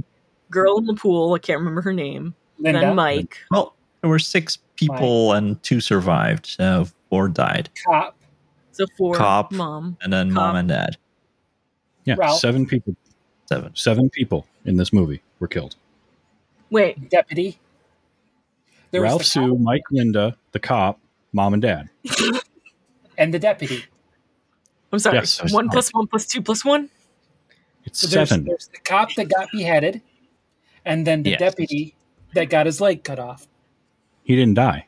girl in the pool, I can't remember her name, Linda. Then Mike. Well, there were six people Mike. and two survived, so Or died. Cop. So four. Cop. Mom. And then Cop. Mom and dad. Yeah, Ralph. seven people. Seven. Seven people in this movie were killed. Wait. Deputy. There Ralph, was Sue, Mike, Linda, the cop, Mom and dad. And the deputy. I'm sorry. Yes, one sorry. plus one plus two plus one? It's so seven. There's, there's the cop that got beheaded, and then the yes. deputy that got his leg cut off. He didn't die.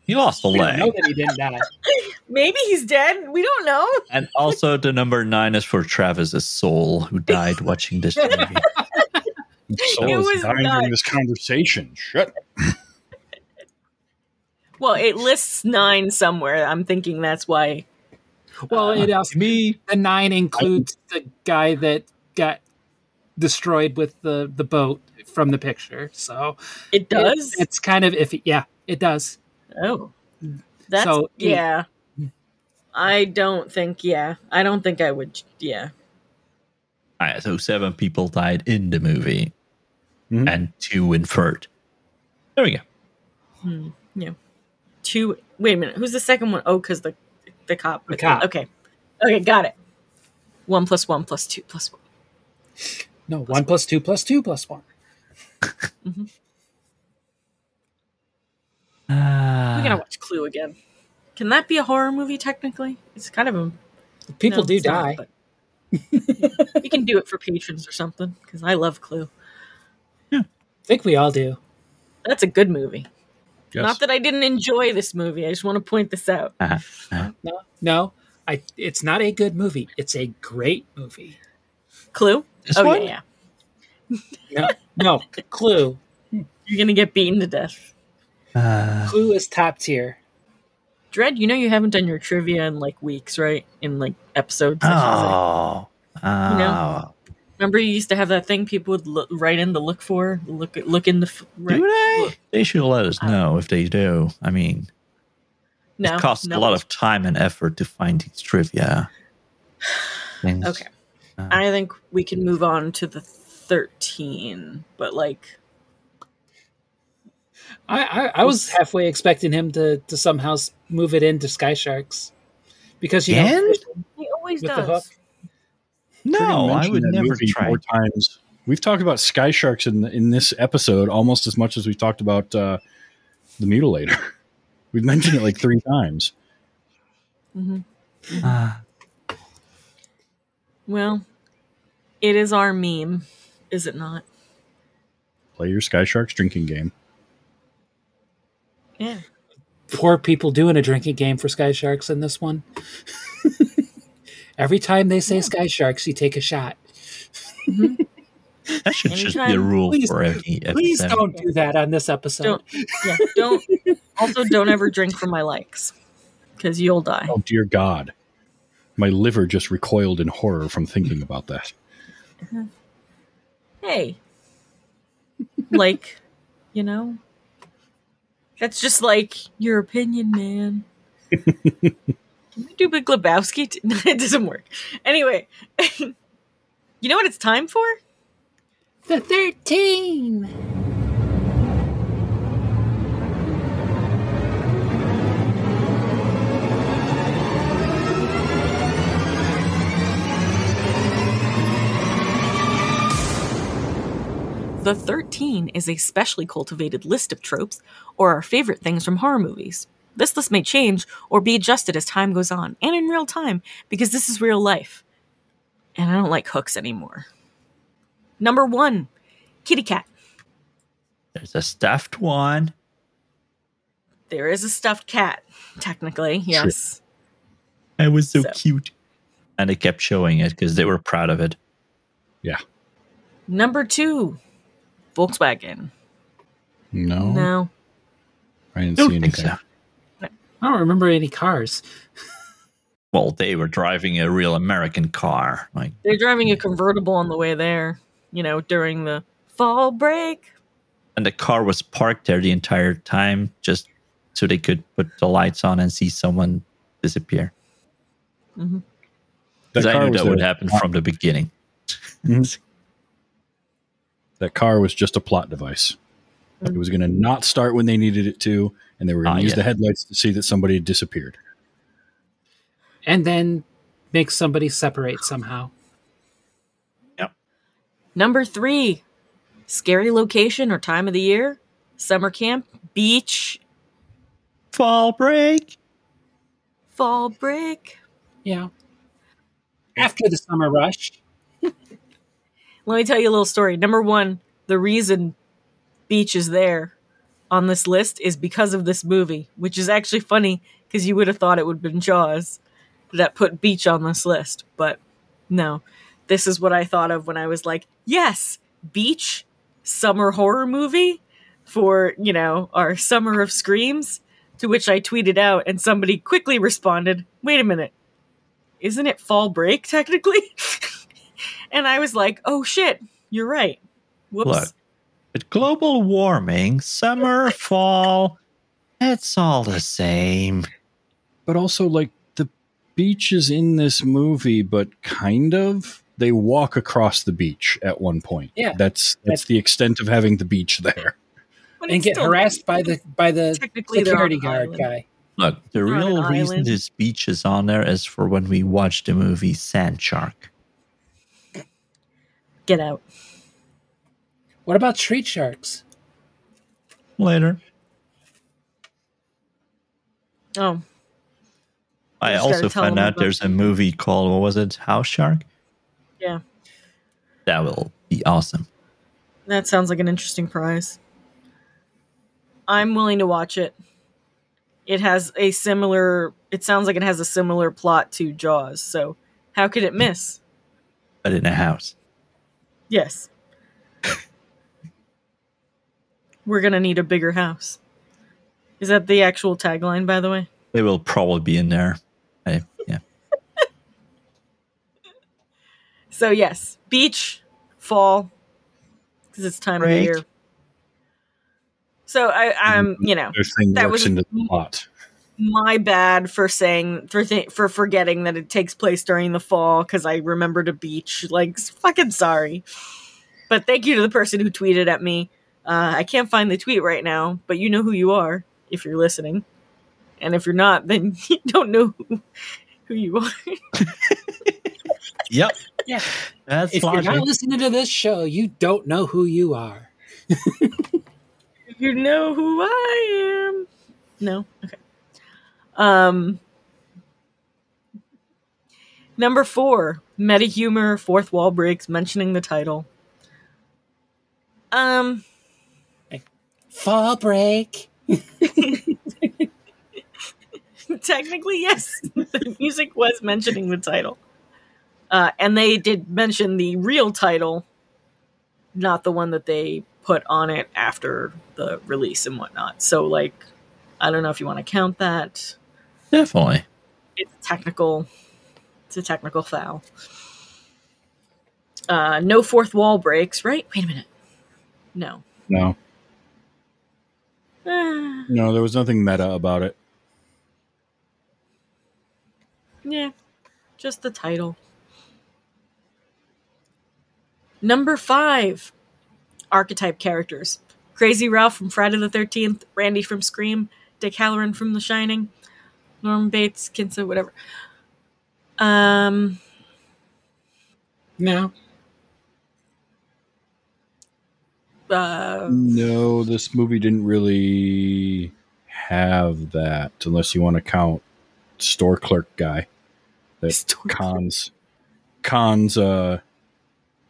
He lost a leg. Know that he didn't die. Maybe he's dead. We don't know. And also, the number nine is for Travis's soul, who died watching this movie. Soul it was dying nuts. During this conversation. Shit. Well, it lists nine somewhere. I'm thinking that's why. Well, uh, it also me. The nine includes I, the guy that got destroyed with the the boat from the picture. So it does. It, it's kind of iffy. Yeah, it does. Oh, that's so, yeah. yeah. I don't think. Yeah, I don't think I would. Yeah. All right, so seven people died in the movie, mm-hmm. and two inferred. There we go. Hmm, yeah, two. Wait a minute. Who's the second one? Oh, because the. The cop. The cop. Okay. Okay, got it. One plus one plus two plus one. No, plus one plus two plus two plus one. Mm-hmm. uh, We're gonna watch Clue again. Can that be a horror movie? Technically, it's kind of a. People no, do die. Not, you can do it for patrons or something because I love Clue. Yeah, I think we all do. That's a good movie. Yes. Not that I didn't enjoy this movie. I just want to point this out. Uh-huh. Uh-huh. No, no, I, it's not a good movie. It's a great movie. Clue? This oh, one? yeah. yeah. No, no, Clue. You're going to get beaten to death. Uh, Clue is top tier. Dredd, you know you haven't done your trivia in like weeks, right? In like episodes. Oh. Like, oh. You know? Remember, you used to have that thing people would look, write in to look for, look look in the. Right, do they? Look. They should let us know if they do. I mean, no, it costs no. a lot of time and effort to find these trivia. Things. Okay, uh, I think we can move on to the thirteen. But like, I I, I was halfway expecting him to to somehow move it into Sky Sharks because you know he always does. The hook. No, I would never try. Four times. We've talked about Sky Sharks in in this episode almost as much as we talked about uh, the Mutilator. We've mentioned it like three times. Mm-hmm. Uh, well, it is our meme, is it not? Play your Sky Sharks drinking game. Yeah. Poor people doing a drinking game for Sky Sharks in this one. Every time they say yeah. Sky Sharks, you take a shot. Mm-hmm. That should Anytime. just be a rule please, for every episode. Please don't do that on this episode. Don't, yeah, don't. Also, don't ever drink for my likes, because you'll die. Oh, dear God. My liver just recoiled in horror from thinking about that. Uh-huh. Hey. Like, you know? That's just like your opinion, man. Can we do Big Lebowski? T- no, it doesn't work. Anyway, you know what it's time for? The thirteen. The thirteen is a specially cultivated list of tropes or our favorite things from horror movies. This list may change or be adjusted as time goes on, and in real time, because this is real life. And I don't like hooks anymore. Number one, kitty cat. There's a stuffed one. There is a stuffed cat, technically, yes. Sure. It was so, so cute. And they kept showing it because they were proud of it. Yeah. Number two, Volkswagen. No. No. I didn't don't see anything. So. I don't remember any cars. Well, they were driving a real American car. Like they're driving a convertible on the way there, you know, during the fall break. And the car was parked there the entire time just so they could put the lights on and see someone disappear. Mm-hmm. Because I knew that would happen from the beginning. That car was just a plot device. It was going to not start when they needed it to, and they were going to uh, use yeah. the headlights to see that somebody had disappeared. And then make somebody separate somehow. Yep. Number three, scary location or time of the year, summer camp, beach. Fall break. Fall break. Yeah. After the summer rush. Let me tell you a little story. Number one, the reason beach is there on this list is because of this movie, which is actually funny because you would have thought it would have been Jaws that put beach on this list. But no, this is what I thought of when I was like, yes, beach, summer horror movie for, you know, our summer of screams, to which I tweeted out and somebody quickly responded, wait a minute, isn't it fall break technically? And I was like, oh shit, you're right. Whoops. Look, with global warming, summer, fall, it's all the same. But also, like, the beach is in this movie, but kind of, they walk across the beach at one point. Yeah. That's that's, that's the extent of having the beach there. And get harassed by the by the security guard guy. Look, the real reason this beach is on there is for when we watch the movie Sand Shark. Get out. What about street sharks? Later. Oh. I, I also found out there's a movie called, what was it? House Shark? Yeah. That will be awesome. That sounds like an interesting prize. I'm willing to watch it. It has a similar, it sounds like it has a similar plot to Jaws, so how could it miss? But in a house. Yes. We're going to need a bigger house. Is that the actual tagline, by the way? It will probably be in there. I, yeah. So, yes. Beach, fall, because it's time break. Of the year. So, I, I'm, you know, that was into the plot. My bad for saying, for, th- for forgetting that it takes place during the fall, because I remembered a beach. Like, fucking sorry. But thank you to the person who tweeted at me. Uh, I can't find the tweet right now, but you know who you are if you're listening. And if you're not, then you don't know who, who you are. Yep. Yeah. That's if logic. You're not listening to this show, you don't know who you are. You know who I am. No? Okay. Um, number four, meta humor, fourth wall breaks, mentioning the title. Um... Fall break. Technically, yes. The music was mentioning the title. Uh, and they did mention the real title, not the one that they put on it after the release and whatnot. So, like, I don't know if you want to count that. Definitely. It's technical. It's a technical foul. Uh, no fourth wall breaks, right? Wait a minute. No. No. No, there was nothing meta about it. Yeah, just the title. Number five, archetype characters. Crazy Ralph from Friday the thirteenth, Randy from Scream, Dick Halloran from The Shining, Norman Bates, Kinsa, whatever. Um, No. Uh, no, this movie didn't really have that, unless you want to count store clerk guy that cons cons uh,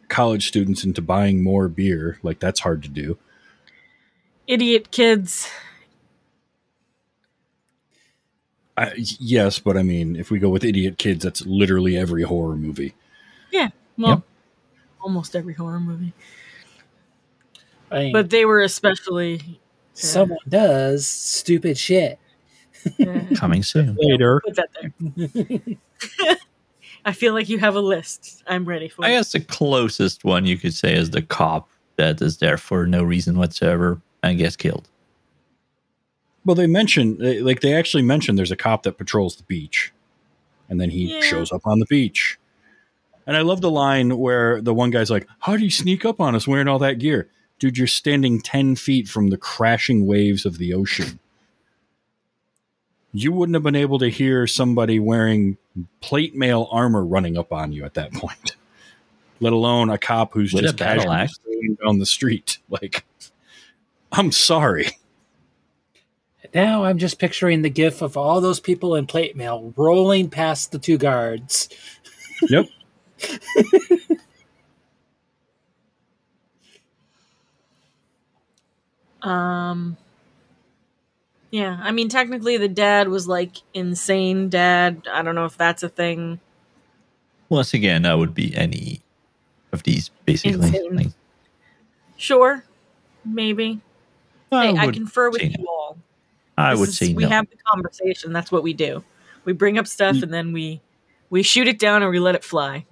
college students into buying more beer. Like, that's hard to do. Idiot kids. I, yes, but I mean, if we go with idiot kids, that's literally every horror movie. Yeah, well, yep. Almost every horror movie. I mean, but they were especially... Yeah. Someone does stupid shit. Yeah. Coming soon. Later. Put that there. I feel like you have a list. I'm ready for I it. I guess the closest one you could say is the cop that is there for no reason whatsoever and gets killed. Well, they mention... Like, they actually mention there's a cop that patrols the beach. And then he yeah. shows up on the beach. And I love the line where the one guy's like, how do you sneak up on us wearing all that gear? Dude, you're standing ten feet from the crashing waves of the ocean. You wouldn't have been able to hear somebody wearing plate mail armor running up on you at that point, let alone a cop who's Lit just casually standing down the street. Like, I'm sorry. Now I'm just picturing the gif of all those people in plate mail rolling past the two guards. Yep. um. Yeah, I mean, technically the dad was, like, insane dad. I don't know if that's a thing. Once again, that would be any of these, basically. Like, sure, maybe. I, hey, I confer with you no. all. I this would is, say We no. have the conversation. That's what we do. We bring up stuff, mm. and then we, we shoot it down, and we let it fly.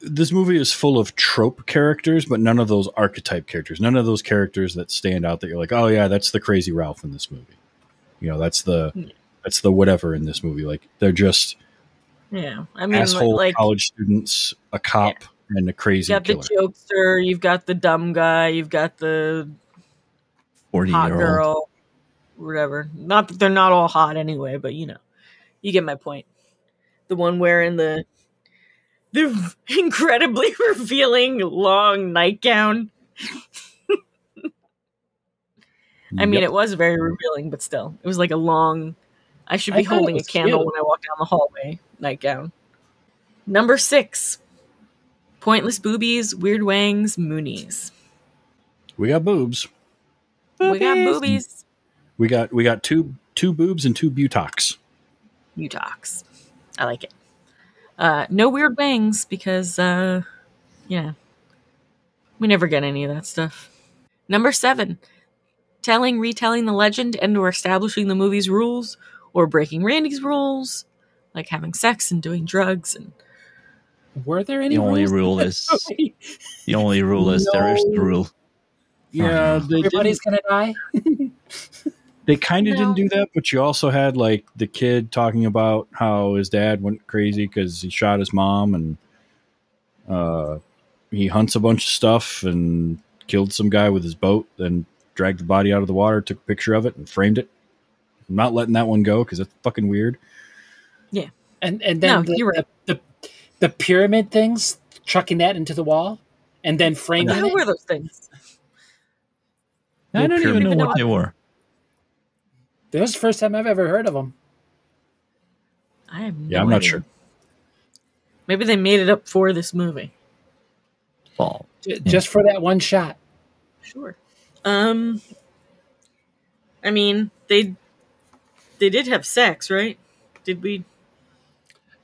This movie is full of trope characters, but none of those archetype characters. None of those characters that stand out that you're like, oh, yeah, that's the crazy Ralph in this movie. You know, that's the that's the whatever in this movie. Like, they're just yeah, I mean, asshole like, college students, a cop, yeah. and a crazy killer. You've got killer. the jokester, you've got the dumb guy, you've got the hot girl, whatever. Not that they're not all hot anyway, but, you know, you get my point. The one wearing the the incredibly revealing long nightgown. I mean, yep. It was very revealing, but still. It was like a long, I should be I holding a candle cute. when I walk down the hallway nightgown. Number six. Pointless boobies, weird wangs, moonies. We got boobs. Boobies. We got boobies. We got we got two two boobs and two butox. Butox. I like it. Uh, no weird bangs because, uh, yeah, we never get any of that stuff. Number seven, telling, retelling the legend and or establishing the movie's rules or breaking Randy's rules, like having sex and doing drugs. And were there any the rules? Only rule is, the only rule is no. there is the rule. Yeah. They Everybody's going to die. They kind of no. didn't do that, but you also had like the kid talking about how his dad went crazy because he shot his mom, and uh, he hunts a bunch of stuff and killed some guy with his boat, then dragged the body out of the water, took a picture of it, and framed it. I'm not letting that one go because it's fucking weird. Yeah, and and then no, the, you're right. the, the the pyramid things, chucking that into the wall, and then framing. What were those things? I don't, I don't even know, even know what they were. That was the first time I've ever heard of them. I have no Yeah, I'm idea. not sure. Maybe they made it up for this movie. Fall. J- yeah. Just for that one shot. Sure. Um. I mean, they they did have sex, right? Did we?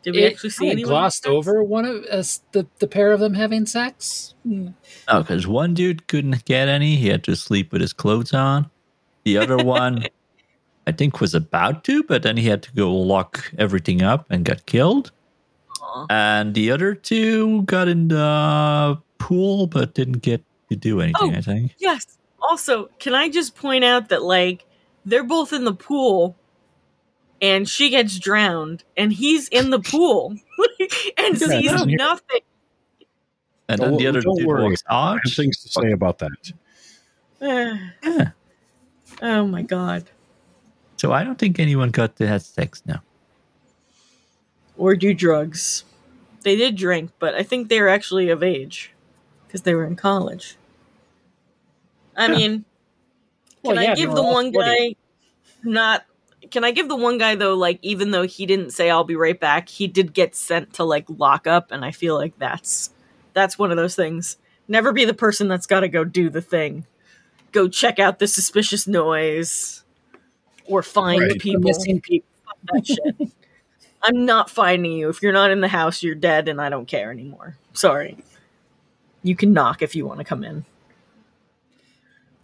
Did we it, actually see anyone glossed over one of us, the the pair of them having sex? No, oh, because one dude couldn't get any. He had to sleep with his clothes on. The other one. I think was about to, but then he had to go lock everything up and got killed. Aww. And the other two got in the pool, but didn't get to do anything, oh, I think. Yes. Also, can I just point out that, like, they're both in the pool, and she gets drowned, and he's in the pool, and yeah, sees nothing. And then oh, the other dude worry. walks out. I have things to say about that. Uh, yeah. Oh, my God. So I don't think anyone got to have sex now. Or do drugs. They did drink, but I think they were actually of age. Because they were in college. I yeah. mean, well, can yeah, I give the one guy not... Can I give the one guy, though, like, even though he didn't say, I'll be right back, he did get sent to, like, lock up, and I feel like that's that's one of those things. Never be the person that's got to go do the thing. Go check out the suspicious noise... Or find right. people. Missing people. That shit. I'm not finding you. If you're not in the house, you're dead, and I don't care anymore. Sorry. You can knock if you want to come in.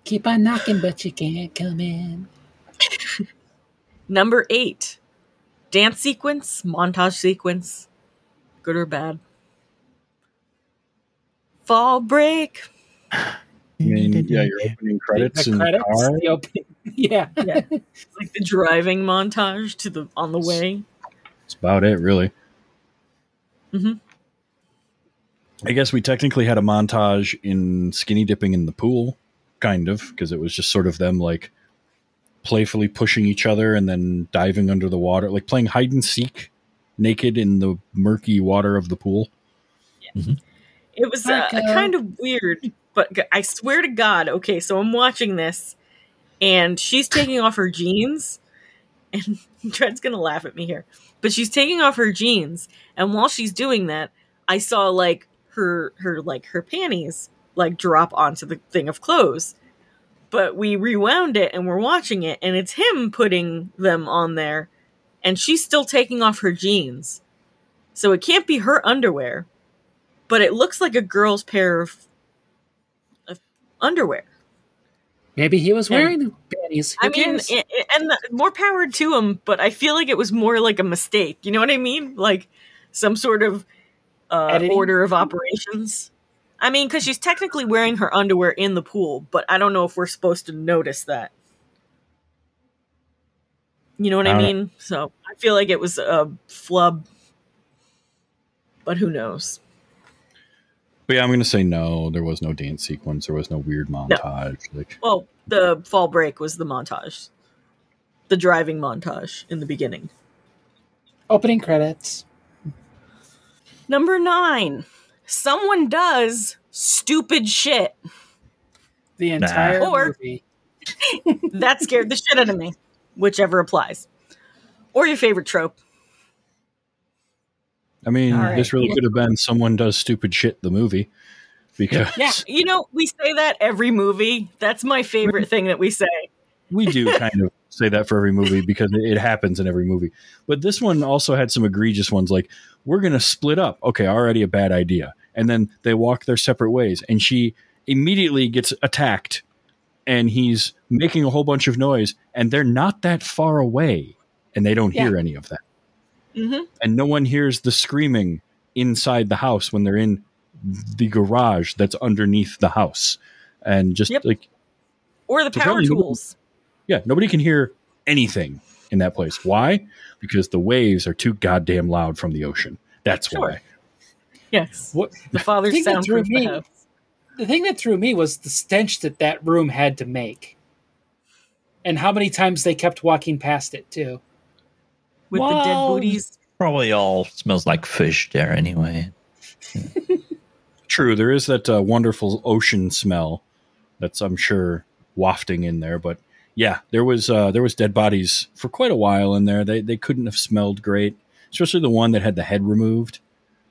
Keep on knocking, but you can't come in. Number eight. Dance sequence, montage sequence. Good or bad. Fall break. I mean, yeah, your opening credits the and credits, the car. The opening, yeah, yeah. It's like the driving montage to the on the way. That's about it, really. Mm-hmm. I guess we technically had a montage in skinny dipping in the pool kind of, because it was just sort of them like playfully pushing each other and then diving under the water, like playing hide and seek naked in the murky water of the pool. Yeah. Mm-hmm. It was uh, kind of weird, but I swear to God. Okay, so I'm watching this and she's taking off her jeans, and Dred's going to laugh at me here, but she's taking off her jeans. And while she's doing that, I saw like her, her, like her panties like drop onto the thing of clothes, but we rewound it and we're watching it and it's him putting them on there and she's still taking off her jeans. So it can't be her underwear, but it looks like a girl's pair of, of underwear. Maybe he was wearing and, the panties. Who I mean, cares? It, it, and the, more power to him, but I feel like it was more like a mistake. You know what I mean? Like some sort of uh, order of operations. I mean, because she's technically wearing her underwear in the pool, but I don't know if we're supposed to notice that. You know what I, I mean? Know. So I feel like it was a flub, but who knows? But yeah, I'm going to say no. There was no dance sequence. There was no weird montage. No. Like, well, the fall break was the montage. The driving montage in the beginning. Opening credits. Number nine. Someone does stupid shit. The entire nah. or, movie. That scared the shit out of me. Whichever applies. Or your favorite trope. I mean, right. This really could have been Someone Does Stupid Shit, the movie. Because yeah, you know, we say that every movie. That's my favorite thing that we say. We do kind of say that for every movie because it happens in every movie. But this one also had some egregious ones like, we're going to split up. Okay, already a bad idea. And then they walk their separate ways. And she immediately gets attacked. And he's making a whole bunch of noise. And they're not that far away. And they don't yeah. hear any of that. Mm-hmm. And no one hears the screaming inside the house when they're in the garage that's underneath the house. And just yep. like... Or the power tools. Nobody, yeah, nobody can hear anything in that place. Why? Because the waves are too goddamn loud from the ocean. That's sure. why. Yes. What? The father soundproof the house. The thing that threw me was the stench that that room had to make. And how many times they kept walking past it, too. With well, the dead booties. Probably all smells like fish there anyway. True. There is that uh, wonderful ocean smell that's, I'm sure, wafting in there. But yeah, there was uh, there was dead bodies for quite a while in there. They they couldn't have smelled great, especially the one that had the head removed.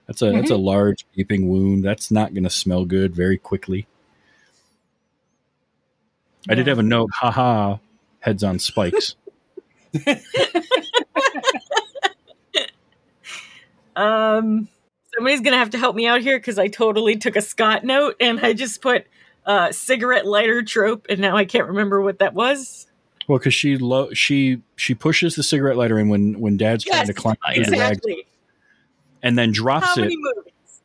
That's a mm-hmm. that's a large gaping wound. That's not going to smell good very quickly. Yeah. I did have a note. Ha ha. Heads on spikes. Um, somebody's gonna have to help me out here because I totally took a Scott note and I just put uh, cigarette lighter trope, and now I can't remember what that was. Well, because she lo- she she pushes the cigarette lighter in when when Dad's yes, trying to climb exactly, the rag, and then drops How it. Many movies?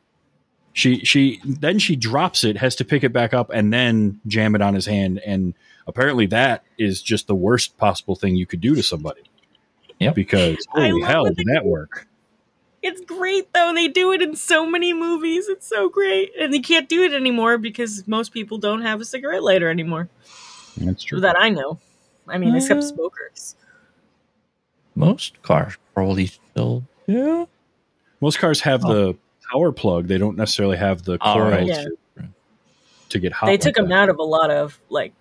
She she then she drops it, has to pick it back up, and then jam it on his hand. And apparently, that is just the worst possible thing you could do to somebody. Yeah, because holy hell, did that work? It's great, though. They do it in so many movies. It's so great. And they can't do it anymore because most people don't have a cigarette lighter anymore. That's true. That I know. I mean, uh, except smokers. Most cars probably still yeah. Most cars have oh. the power plug. They don't necessarily have the coil right. yeah. to, to get hot. They like took that. them out of a lot of, like,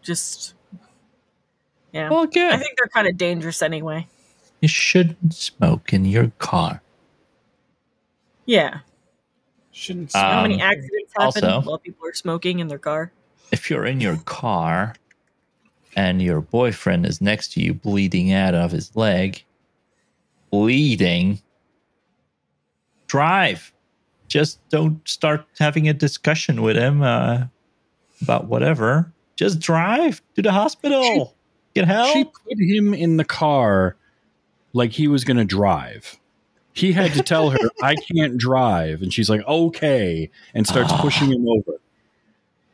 just... Yeah. Well, good. I think they're kind of dangerous anyway. You shouldn't smoke in your car. Yeah. Shouldn't smoke. Um, How many accidents happen also, while people are smoking in their car? If you're in your car and your boyfriend is next to you bleeding out of his leg, bleeding, drive. Just don't start having a discussion with him uh, about whatever. Just drive to the hospital. She, Get help. She put him in the car like he was going to drive. He had to tell her, I can't drive. And she's like, okay. And starts oh. pushing him over.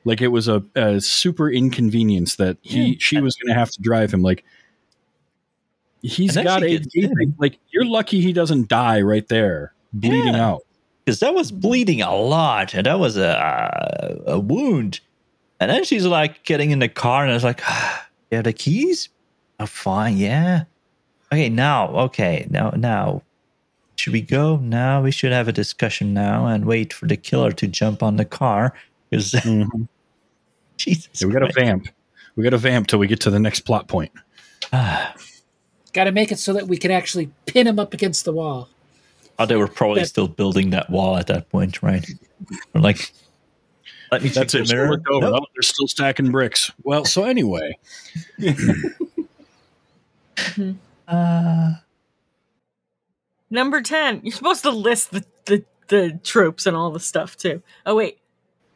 Like it was a, a super inconvenience that he, yeah. she was going to have to drive him. Like he's got a, like you're lucky he doesn't die right there. Bleeding yeah. out. Cause that was bleeding a lot. And that was a, a wound And then she's like getting in the car, and I was like, ah, "You have the keys? Oh, fine, yeah. Okay, now, okay, now, now, should we go? Now we should have a discussion now and wait for the killer to jump on the car because mm-hmm. Jesus, yeah, we got to vamp. We got to vamp till we get to the next plot point. Got to make it so that we can actually pin him up against the wall. Oh, they were probably that, still building that wall at that point, right? Or like, let me check the mirror. Over. Nope. Oh, they're still stacking bricks. Well, so anyway. uh, Number ten. You're supposed to list the, the, the tropes and all the stuff, too. Oh, wait.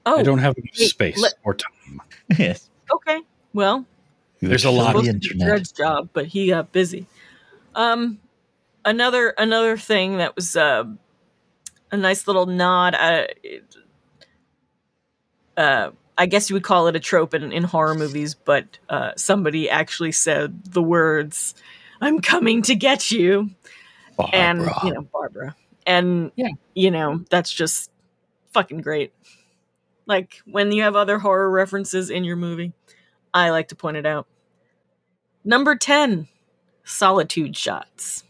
Oh, I don't have enough wait, space let, or time. Yes. Okay. Well, there's a lot of internet. Fred's job, but he got busy. Um, Another another thing that was uh, a nice little nod. Uh, uh, I guess you would call it a trope in, in horror movies, but uh, somebody actually said the words, "I'm coming to get you," Barbara. And you know Barbara, and yeah. you know that's just fucking great. Like when you have other horror references in your movie, I like to point it out. Number ten, solitude shots.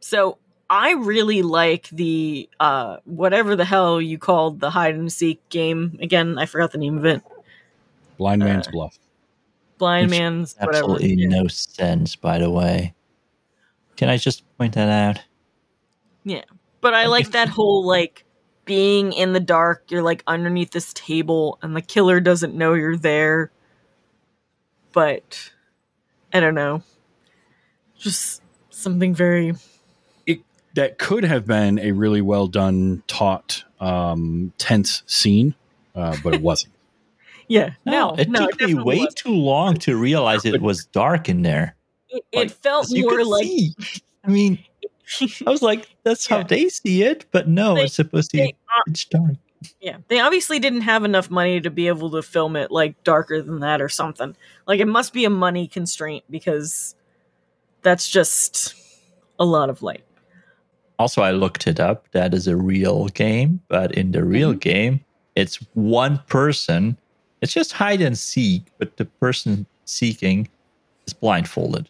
So I really like the uh, whatever the hell you called the hide and seek game. Again, I forgot the name of it. Blind Man's uh, Bluff. Blind Which Man's whatever. Absolutely no sense, by the way. Can I just point that out? Yeah. But I like that whole like being in the dark. You're like underneath this table and the killer doesn't know you're there. But I don't know. Just something very... That could have been a really well done, taut, um, tense scene, uh, but it wasn't. yeah, no, no it no, took it me way wasn't. too long to realize it was dark in there. It, it like, felt more like. See. I mean, I was like, "That's yeah. how they see it," but no, they, it's supposed to be uh, it's dark. Yeah, they obviously didn't have enough money to be able to film it like darker than that or something. Like it must be a money constraint because that's just a lot of light. Also, I looked it up. That is a real game, but in the real mm-hmm. game, it's one person. It's just hide and seek, but the person seeking is blindfolded.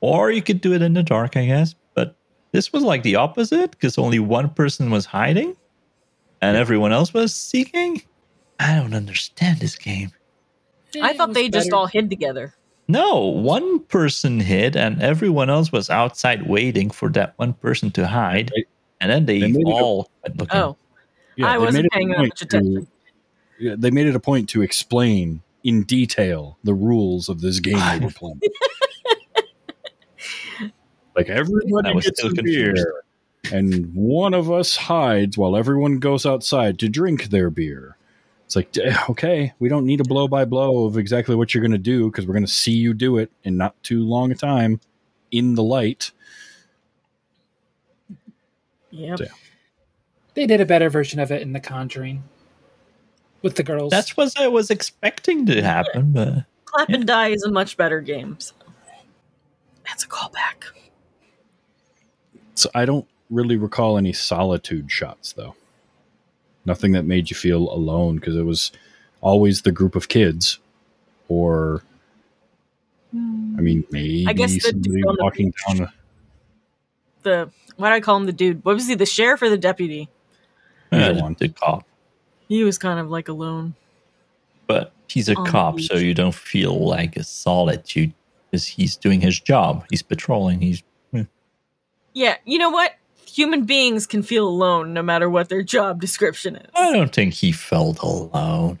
Or you could do it in the dark, I guess. But this was like the opposite, because only one person was hiding, and everyone else was seeking. I don't understand this game. I thought they better. just all hid together. No, one person hid, and everyone else was outside waiting for that one person to hide, right. and then they, they all a, went looking. Oh, yeah, I wasn't paying that much attention. To, yeah, they made it a point to explain in detail the rules of this game they were playing. Like everybody gets a beer, and one of us hides while everyone goes outside to drink their beer. It's like, okay, we don't need a blow by blow of exactly what you're going to do because we're going to see you do it in not too long a time in the light. Yep. So, yeah. They did a better version of it in The Conjuring with the girls. That's what I was expecting to happen. Yeah. But, Clap yeah. and Die is a much better game. So. That's a callback. So I don't really recall any solitude shots, though. Nothing that made you feel alone because it was always the group of kids or, I mean, maybe I guess somebody the walking the, down. A, the, why do I call him the dude? What was he, the sheriff or the deputy? Uh, one. The cop. He was kind of like alone. But he's a On cop, so you don't feel like a solitude because he's doing his job. He's patrolling. He's yeah. yeah you know what? Human beings can feel alone no matter what their job description is. I don't think he felt alone.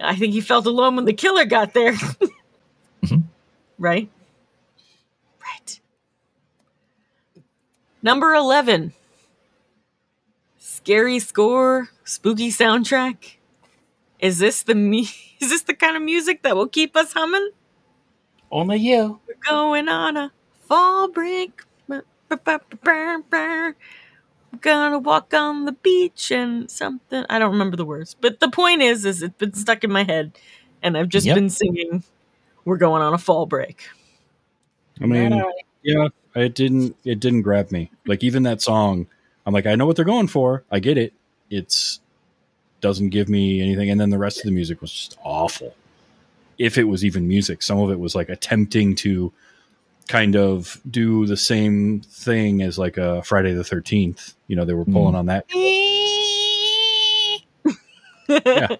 I think he felt alone when the killer got there. mm-hmm. Right? Right. Number eleven. Scary score, spooky soundtrack. Is this the me- is this the kind of music that will keep us humming? Only you. We're going on a fall break. I'm gonna walk on the beach and something. I don't remember the words, but the point is, is it's been stuck in my head, and I've just yep. been singing. We're going on a fall break. I mean, I yeah, it didn't, it didn't grab me. Like even that song, I'm like, I know what they're going for. I get it. It's doesn't give me anything. And then the rest of the music was just awful. If it was even music, some of it was like attempting to kind of do the same thing as like a Friday the thirteenth. You know, they were pulling mm. on that. Yeah.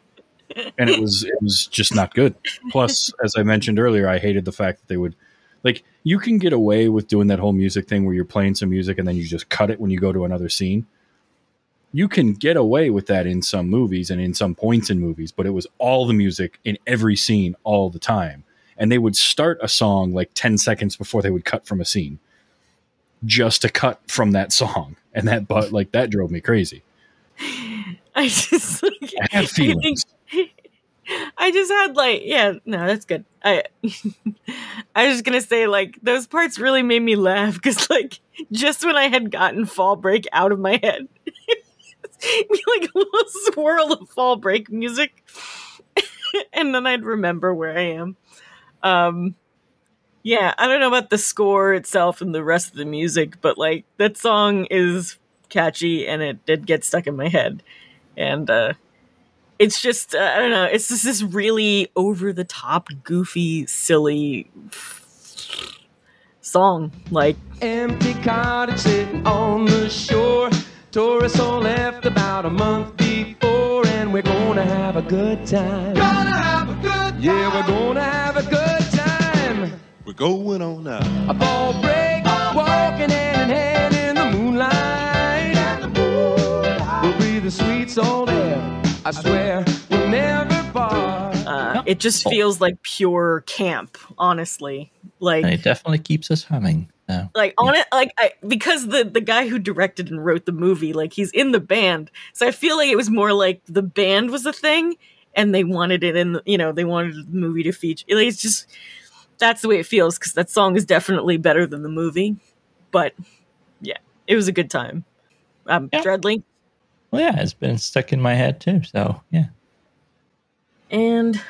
And it was, it was just not good. Plus, as I mentioned earlier, I hated the fact that they would, like, you can get away with doing that whole music thing where you're playing some music and then you just cut it when you go to another scene. You can get away with that in some movies and in some points in movies, but it was all the music in every scene all the time. And they would start a song like ten seconds before they would cut from a scene just to cut from that song. And that, but like, that drove me crazy. I just, like, I have feelings. I, think, I just had like, yeah, no, that's good. I, I was just going to say, like, those parts really made me laugh. Because like, just when I had gotten Fall Break out of my head, be like a little swirl of Fall Break music. And then I'd remember where I am. Um, yeah, I don't know about the score itself and the rest of the music, but like, that song is catchy and it did get stuck in my head. And uh, it's just, uh, I don't know, it's just this really over the top, goofy, silly f- song. Like, empty cottage sitting on the shore. Tourists all left about a month before, and we're gonna have a good time. Gonna have a good time. Yeah, we're gonna have a good time. We're going on a, a fall break, fall walking break. Hand in hand in the moonlight. In the moonlight. We'll breathe the sweet salt air. I swear we'll never bar. Uh, it just feels like pure camp, honestly. Like, and it definitely keeps us humming. No. Like on yeah. it, like I, because the, the guy who directed and wrote the movie, like, he's in the band, so I feel like it was more like the band was a thing, and they wanted it in, the, you know, they wanted the movie to feature. Like, it's just, that's the way it feels, because that song is definitely better than the movie. But yeah, it was a good time. Um, yeah. Dreadly. Well, yeah, it's been stuck in my head too. So yeah, and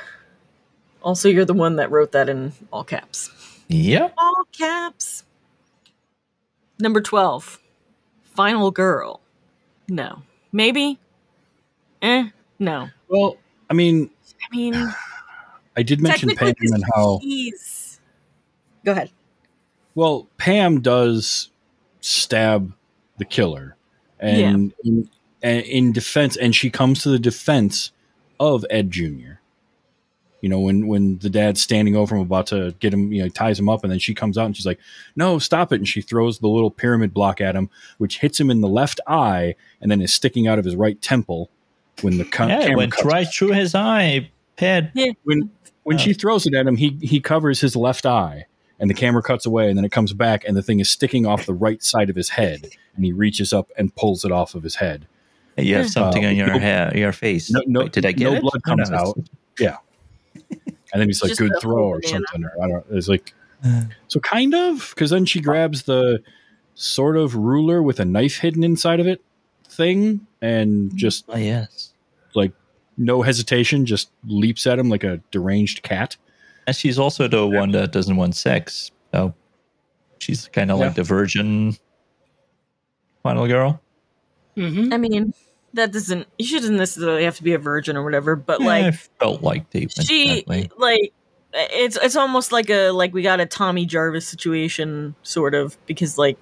also you're the one that wrote that in all caps. Yep, all caps. Number twelve, Final Girl. No. Maybe? Eh, no. Well, I mean... I mean... I did mention Pam and how... He's... Go ahead. Well, Pam does stab the killer. And yeah. in, in defense, and she comes to the defense of Ed Junior You know, when, when the dad's standing over him about to get him, you know, ties him up, and then she comes out and she's like, no, stop it. And she throws the little pyramid block at him, which hits him in the left eye and then is sticking out of his right temple when the con- yeah, camera it went cuts right out. Through his eye, Ped. Yeah. When when oh. she throws it at him, he, he covers his left eye and the camera cuts away, and then it comes back and the thing is sticking off the right side of his head, and he reaches up and pulls it off of his head. You have something uh, on your no, hair, your face. No, no, Wait, did I get no it? blood comes no. out. Yeah. And then he's like, just good throw or banana. something. Or I don't know. It's like, uh, so kind of, because then she grabs the sort of ruler with a knife hidden inside of it thing and just, oh, yes, like no hesitation, just leaps at him like a deranged cat. And she's also the yeah. one that doesn't want sex. So she's kind of yeah. like the virgin final girl. Mm-hmm. I mean... That doesn't, she doesn't necessarily have to be a virgin or whatever, but yeah, like, I felt like they she, like, it's, it's almost like a, like we got a Tommy Jarvis situation sort of, because like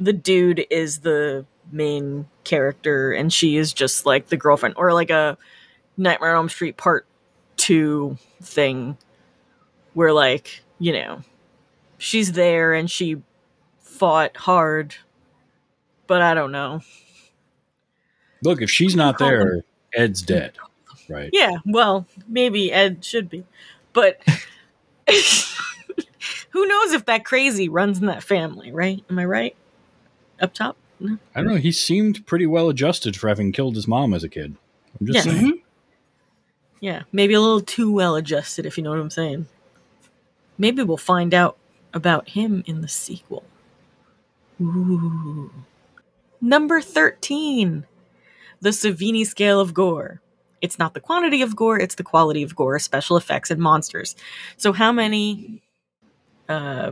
the dude is the main character and she is just like the girlfriend, or like a Nightmare on Elm Street part two thing where, like, you know, she's there and she fought hard, but I don't know. Look, if she's not there, Ed's dead, right? Yeah, well, maybe Ed should be. But who knows if that crazy runs in that family, right? Am I right? Up top? No? I don't know. He seemed pretty well adjusted for having killed his mom as a kid. I'm just yeah. saying. Mm-hmm. Yeah, maybe a little too well adjusted, if you know what I'm saying. Maybe we'll find out about him in the sequel. Ooh. Number thirteen. The Savini scale of gore. It's not the quantity of gore, it's the quality of gore, special effects, and monsters. So how many uh,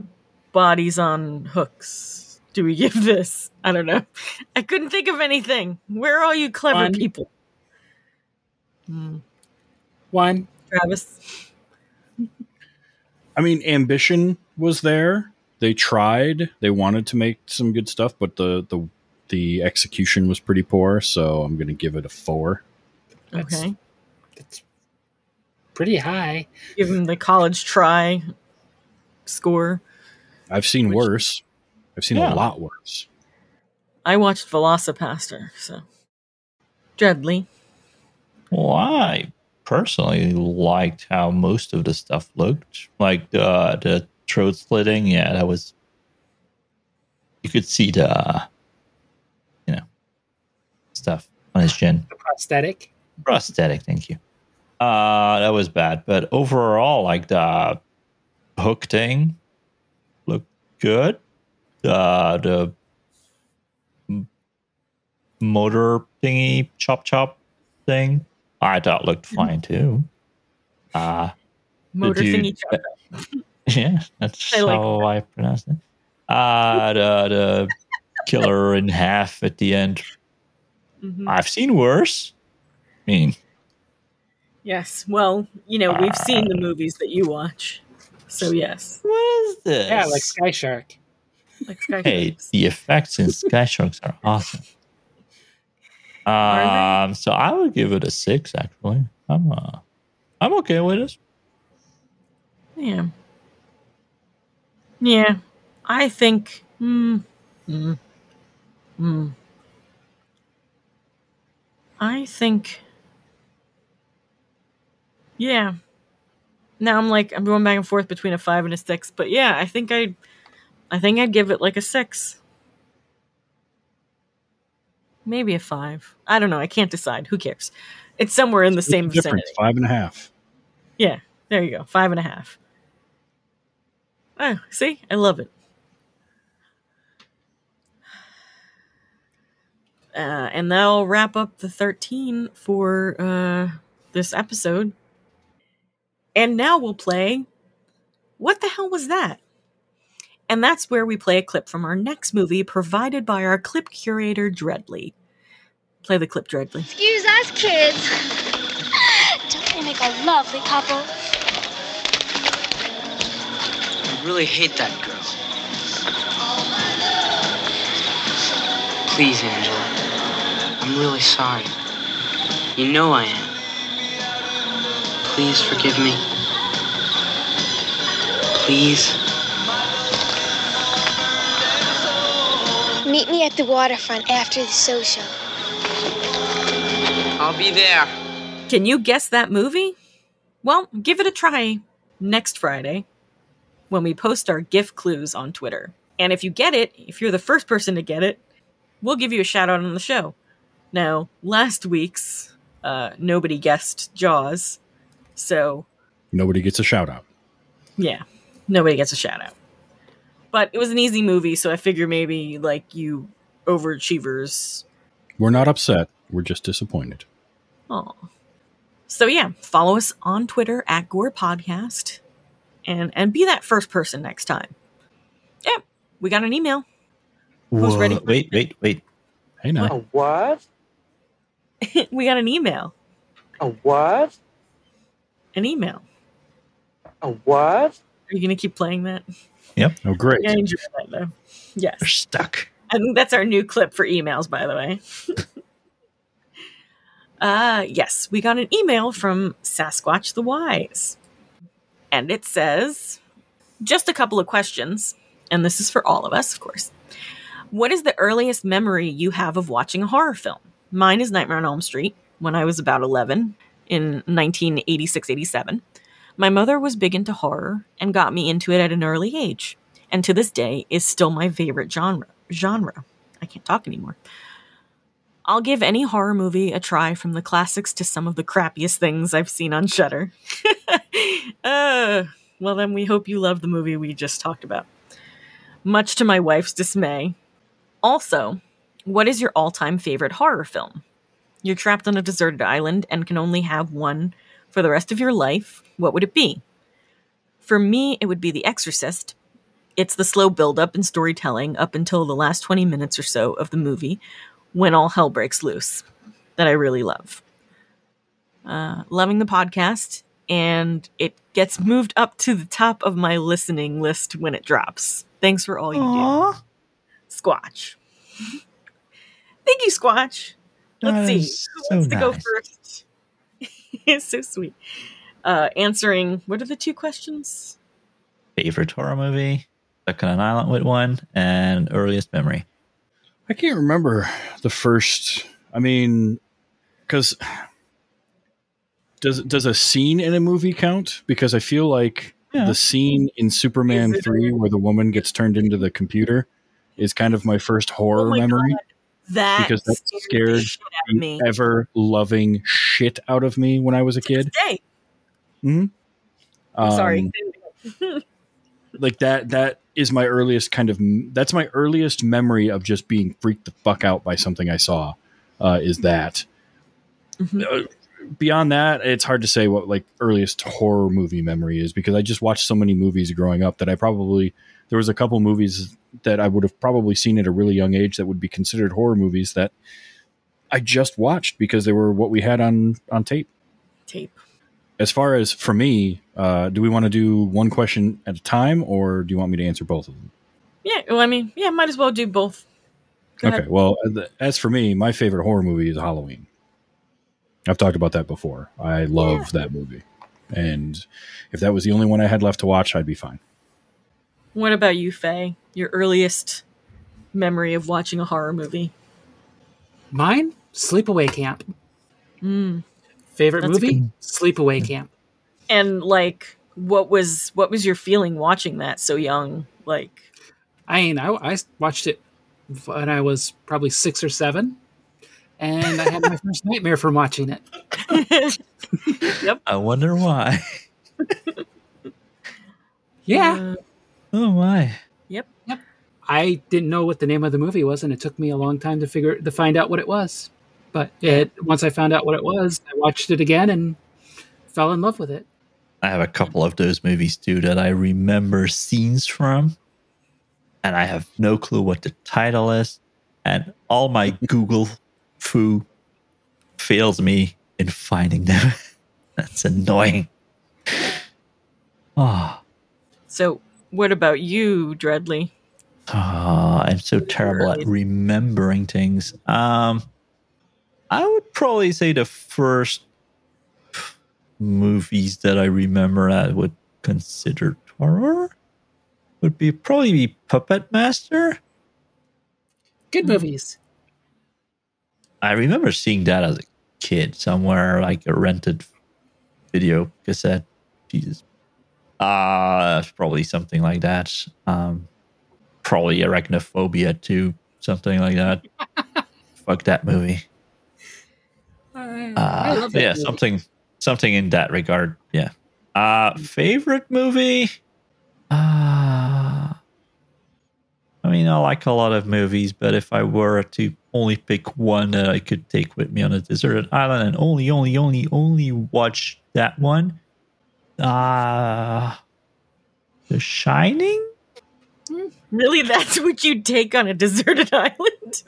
bodies on hooks do we give this? I don't know. I couldn't think of anything. Where are all you clever One. people? Mm. One, Travis. I mean, ambition was there. They tried. They wanted to make some good stuff, but the the, the execution was pretty poor. So I'm going to give it a four. That's, okay, that's pretty high. Give them the college try score. I've seen which, worse. I've seen yeah. a lot worse. I watched Velocipastor, so. Dreadly. Well, I personally liked how most of the stuff looked. Like uh, the throat slitting, yeah, that was... You could see the, you know, stuff on his chin. The prosthetic? Prosthetic, thank you. Uh, that was bad. But overall, like the hook thing looked good. Uh, the motor thingy, chop chop thing, I thought looked fine too. Uh, motor dude, thingy chop chop. Yeah, that's I like how that. I pronounce it. Uh, the, the killer in half at the end. Mm-hmm. I've seen worse. I mean, yes, well, you know, we've uh, seen the movies that you watch, so yes. What is this? Yeah, like Sky Shark. Like Sky hey, Sharks. The effects in Sky Sharks are awesome. Um, so I would give it a six. Actually, I'm uh, I'm okay with this. Yeah, yeah. I think. Mm, mm, mm. I think. Yeah. Now I'm like I'm going back and forth between a five and a six, but yeah, I think I, I think I'd give it like a six. Maybe a five. I don't know. I can't decide. Who cares? It's somewhere in the it's same vicinity. Five and a half. Yeah. There you go. Five and a half. Oh, see? I love it. Uh, and that'll wrap up the thirteen for uh, this episode. And now we'll play What the Hell Was That? And that's where we play a clip from our next movie provided by our clip curator, Dreadly. Play the clip, Dreadly. Excuse us, kids. Don't they make a lovely couple? I really hate that girl. Please, Angela. I'm really sorry. You know I am. Please forgive me. Please. Meet me at the waterfront after the social. I'll be there. Can you guess that movie? Well, give it a try next Friday when we post our GIF clues on Twitter. And if you get it, if you're the first person to get it, we'll give you a shout out on the show. Now, last week's uh, nobody guessed Jaws, so... Nobody gets a shout out. Yeah, nobody gets a shout out. But it was an easy movie, so I figure maybe, like, you overachievers. We're not upset. We're just disappointed. Aw. So, yeah, follow us on Twitter at Gore Podcast. And, and be that first person next time. Yeah, we got an email. Whoa, Who's ready? Wait, wait, wait. Hey, now. A what? We got an email. A what? An email. A what? Are you going to keep playing that? Yep. Oh, great. Yeah, I enjoy that, though. Yes. We're stuck. I think that's our new clip for emails, by the way. uh, yes, we got an email from Sasquatch the Wise. And it says, just a couple of questions. And this is for all of us, of course. What is the earliest memory you have of watching a horror film? Mine is Nightmare on Elm Street when I was about eleven in nineteen eighty-six eighty-seven. My mother was big into horror and got me into it at an early age, and to this day is still my favorite genre. Genre. I can't talk anymore. I'll give any horror movie a try, from the classics to some of the crappiest things I've seen on Shudder. uh, well, then we hope you love the movie we just talked about. Much to my wife's dismay. Also, what is your all-time favorite horror film? You're trapped on a deserted island and can only have one for the rest of your life. What would it be? For me, it would be The Exorcist. It's the slow build-up and storytelling up until the last twenty minutes or so of the movie, when all hell breaks loose, that I really love. uh, loving the podcast, and it gets moved up to the top of my listening list when it drops. Thanks for all you Aww. do. Squatch. Thank you, Squatch. Let's that see. Who so wants to nice. go first? It's so sweet. Uh, answering, what are the two questions? Favorite horror movie, Stuck on an Island with one, and earliest memory. I can't remember the first. I mean, because does does a scene in a movie count? Because I feel like yeah. the scene in Superman three where the woman gets turned into the computer is kind of my first horror oh my memory. God. That because that scared, scared the me. ever loving shit out of me when I was a kid. Mm-hmm. I'm um, sorry. Like that, that is my earliest kind of, that's my earliest memory of just being freaked the fuck out by something I saw, uh, is that mm-hmm. uh, beyond that, it's hard to say what like earliest horror movie memory is, because I just watched so many movies growing up that I probably, there was a couple movies that I would have probably seen at a really young age that would be considered horror movies that I just watched because they were what we had on, on tape. Tape. As far as for me, uh, do we want to do one question at a time, or do you want me to answer both of them? Yeah, well, I mean, yeah, might as well do both. Go okay, ahead. Well, as for me, my favorite horror movie is Halloween. I've talked about that before. I love yeah. that movie. And if that was the only one I had left to watch, I'd be fine. What about you, Faye? Your earliest memory of watching a horror movie? Mine? Sleepaway Camp. Mm. Favorite That's movie? Good. Sleepaway Camp. And like, what was what was your feeling watching that so young? Like, I mean, I, I watched it when I was probably six or seven, and I had my first nightmare from watching it. Yep. I wonder why. Yeah. Uh, oh my. Yep. Yep. I didn't know what the name of the movie was, and it took me a long time to figure to find out what it was. But it, once I found out what it was, I watched it again and fell in love with it. I have a couple of those movies, too, that I remember scenes from. And I have no clue what the title is. And all my Google foo fails me in finding them. That's annoying. Oh. So what about you, Dreadly? Oh, I'm so terrible at remembering things. Um... I would probably say the first movies that I remember I would consider horror would be probably be Puppet Master. Good movies. I remember seeing that as a kid somewhere, like a rented video cassette. Jesus. Uh, probably something like that. Um, probably Arachnophobia too, something like that. Fuck that movie. Uh, yeah, movie. something something in that regard. Yeah. Uh, favorite movie? Uh, I mean, I like a lot of movies, but if I were to only pick one that I could take with me on a deserted island and only, only, only, only watch that one, uh, The Shining? Really? That's what you'd take on a deserted island?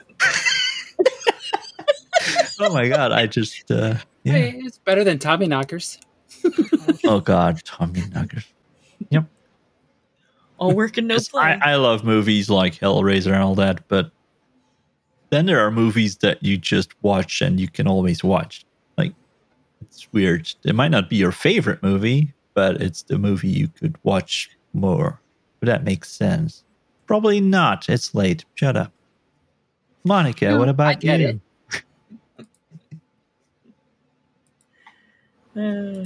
Oh my God, I just, uh, yeah. Hey, it's better than Tommy Knockers. Oh God, Tommy Knockers. Yep. All work and no play. I, I love movies like Hellraiser and all that, but then there are movies that you just watch and you can always watch. Like, it's weird. It might not be your favorite movie, but it's the movie you could watch more. But that makes sense. Probably not. It's late. Shut up. Monica, no, what about you? It. Uh,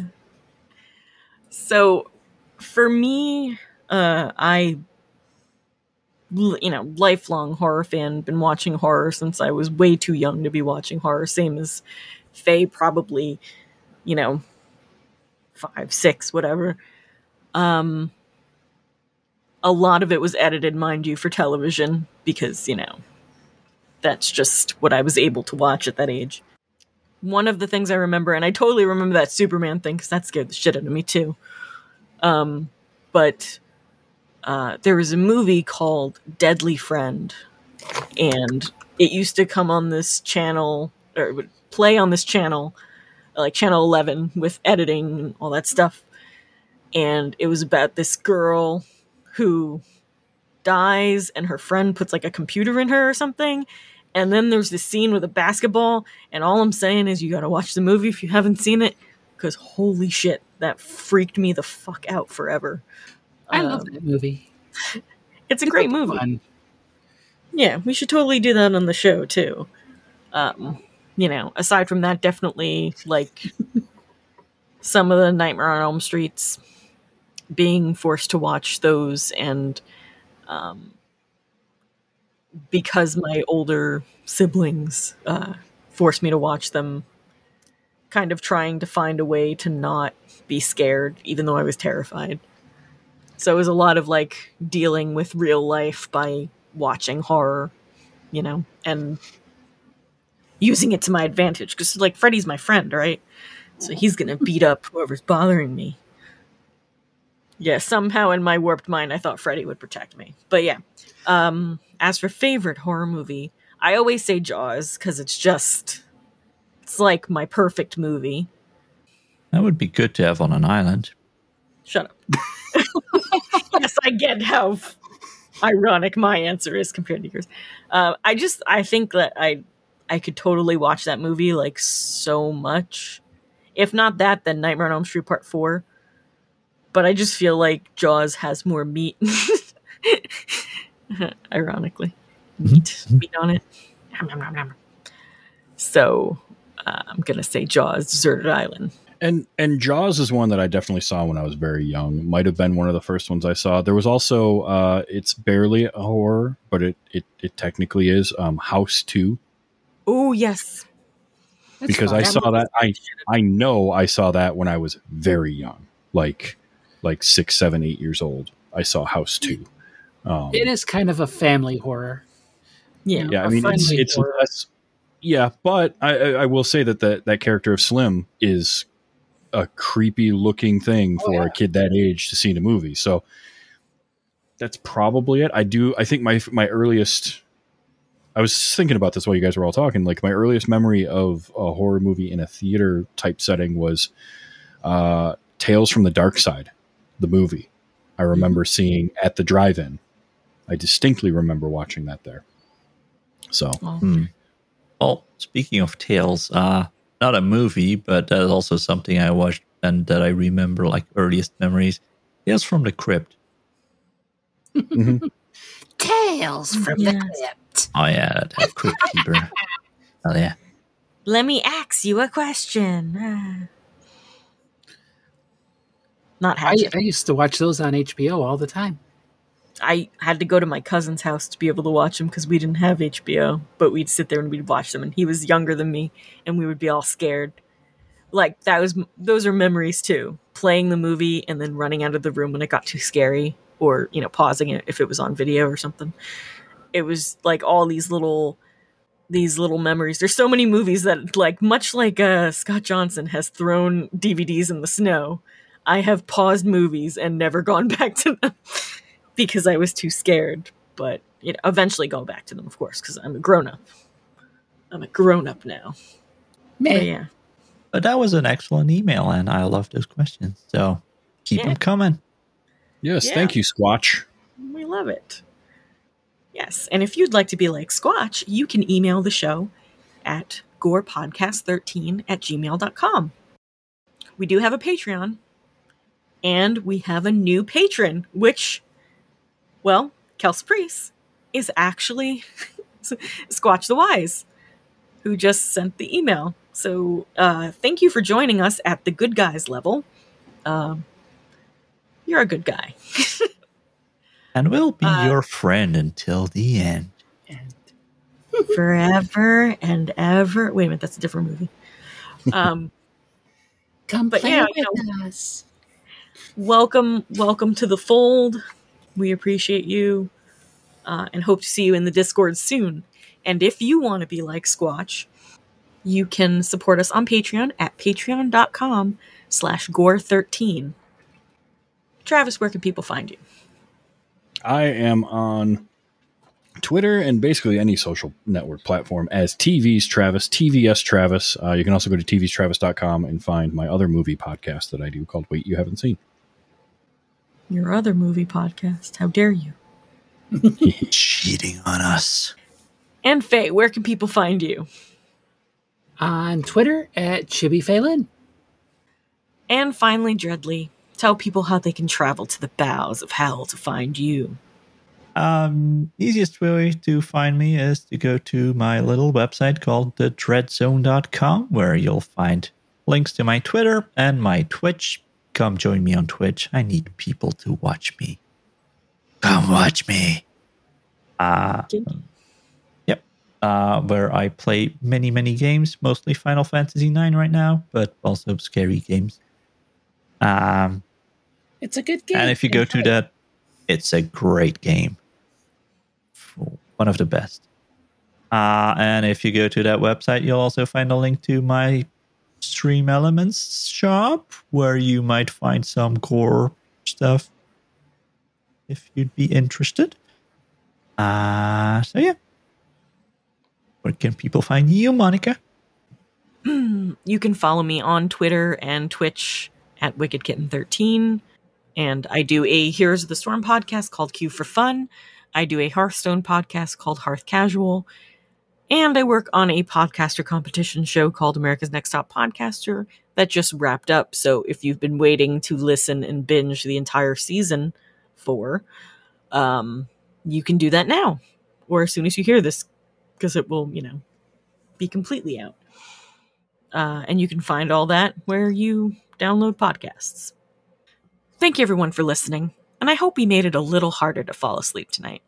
so for me, uh, I, you know, lifelong horror fan, been watching horror since I was way too young to be watching horror. Same as Faye, probably, you know, five, six, whatever. Um, a lot of it was edited, mind you, for television because, you know, that's just what I was able to watch at that age. One of the things I remember, and I totally remember that Superman thing because that scared the shit out of me too. Um, but uh, there was a movie called Deadly Friend, and it used to come on this channel, or it would play on this channel like Channel eleven with editing and all that stuff. And it was about this girl who dies and her friend puts like a computer in her or something. And then there's this scene with a basketball. And all I'm saying is you got to watch the movie if you haven't seen it. Because holy shit, that freaked me the fuck out forever. I um, love that movie. It's a it's great movie. Fun. Yeah, we should totally do that on the show too. Um, you know, aside from that, definitely like some of the Nightmare on Elm Streets, being forced to watch those, and um, because my older siblings uh, forced me to watch them, kind of trying to find a way to not be scared, even though I was terrified. So it was a lot of like dealing with real life by watching horror, you know, and using it to my advantage. Because like Freddy's my friend, right? So he's going to beat up whoever's bothering me. Yeah, somehow in my warped mind, I thought Freddy would protect me. But yeah, um, as for favorite horror movie, I always say Jaws because it's just, it's like my perfect movie. That would be good to have on an island. Shut up. Yes, I get how ironic my answer is compared to yours. Uh, I just, I think that I, I could totally watch that movie like so much. If not that, then Nightmare on Elm Street Part four. But I just feel like Jaws has more meat. Ironically. Meat. Meat on it. Nom, nom, nom, nom. So uh, I'm going to say Jaws, Deserted Island. And and Jaws is one that I definitely saw when I was very young. It might have been one of the first ones I saw. There was also, uh, it's barely a horror, but it, it, it technically is, um, House two. Oh, yes. That's because fun. I saw that. I, I know I saw that when I was very young, like like six, seven, eight years old. I saw House two. Um, it is kind of a family horror. Yeah, yeah. I mean, it's, it's less, yeah, but I, I, I will say that the, that character of Slim is a creepy looking thing for oh, yeah. a kid that age to see in a movie. So that's probably it. I do. I think my my earliest. I was thinking about this while you guys were all talking. Like my earliest memory of a horror movie in a theater type setting was uh, Tales from the Dark Side, the movie. I remember seeing at the drive-in. I distinctly remember watching that there. So, oh. hmm. Well, speaking of tales, uh, not a movie, but that's also something I watched and that I remember like earliest memories. Tales from the Crypt. Mm-hmm. Tales from yes. the Crypt. Oh yeah, that, that Crypt Keeper. Oh yeah. Let me ask you a question. Not Hatchet. I, I used to watch those on H B O all the time. I had to go to my cousin's house to be able to watch them because we didn't have H B O, but we'd sit there and we'd watch them. And he was younger than me, and we would be all scared. Like that was those are memories too. Playing the movie and then running out of the room when it got too scary, or you know, pausing it if it was on video or something. It was like all these little, these little memories. There's so many movies that like, much like uh, Scott Johnson has thrown D V Ds in the snow, I have paused movies and never gone back to them because I was too scared. But you know, eventually go back to them, of course, because I'm a grown up. I'm a grown up now. Man. But yeah. But that was an excellent email, and I love those questions. So keep yeah. them coming. Yes, yeah. Thank you, Squatch. We love it. Yes, and if you'd like to be like Squatch, you can email the show at gorepodcast thirteen at gmail dot com. We do have a Patreon, and we have a new patron, which, well, Kels Priest is actually Squatch the Wise, who just sent the email. So uh, thank you for joining us at the good guys level. Um, you're a good guy. And we'll be uh, your friend until the end. And forever and ever. Wait a minute, that's a different movie. Um, Come but play yeah, with you know, us. Welcome, welcome to the fold. We appreciate you uh, and hope to see you in the Discord soon. And if you want to be like Squatch, you can support us on Patreon at patreon dot com slash gore thirteen. Travis, where can people find you? I am on Twitter, and basically any social network platform as T V's Travis, T V S Travis. Uh, you can also go to T V's Travis dot com and find my other movie podcast that I do called Wait You Haven't Seen. Your other movie podcast. How dare you? Cheating on us. And Faye, where can people find you? On Twitter at Chibi Phelan. And finally, Dreadly, tell people how they can travel to the bowels of hell to find you. Um, easiest way to find me is to go to my little website called the dread zone dot com, where you'll find links to my Twitter and my Twitch. Come join me on Twitch. I need people to watch me. Come watch me. Uh, yep. Uh, where I play many, many games, mostly Final Fantasy nine right now, but also scary games. Um, it's a good game. And if you go to that, it's a great game. One of the best. Uh, and if you go to that website, you'll also find a link to my Stream Elements shop, where you might find some gore stuff if you'd be interested. Uh, so yeah. Where can people find you, Monica? You can follow me on Twitter and Twitch at Wicked Kitten thirteen. And I do a Heroes of the Storm podcast called Q for Fun. I do a Hearthstone podcast called Hearth Casual. And I work on a podcaster competition show called America's Next Top Podcaster that just wrapped up. So if you've been waiting to listen and binge the entire season four, um, you can do that now. Or as soon as you hear this, because it will, you know, be completely out. Uh, and you can find all that where you download podcasts. Thank you, everyone, for listening, and I hope we made it a little harder to fall asleep tonight.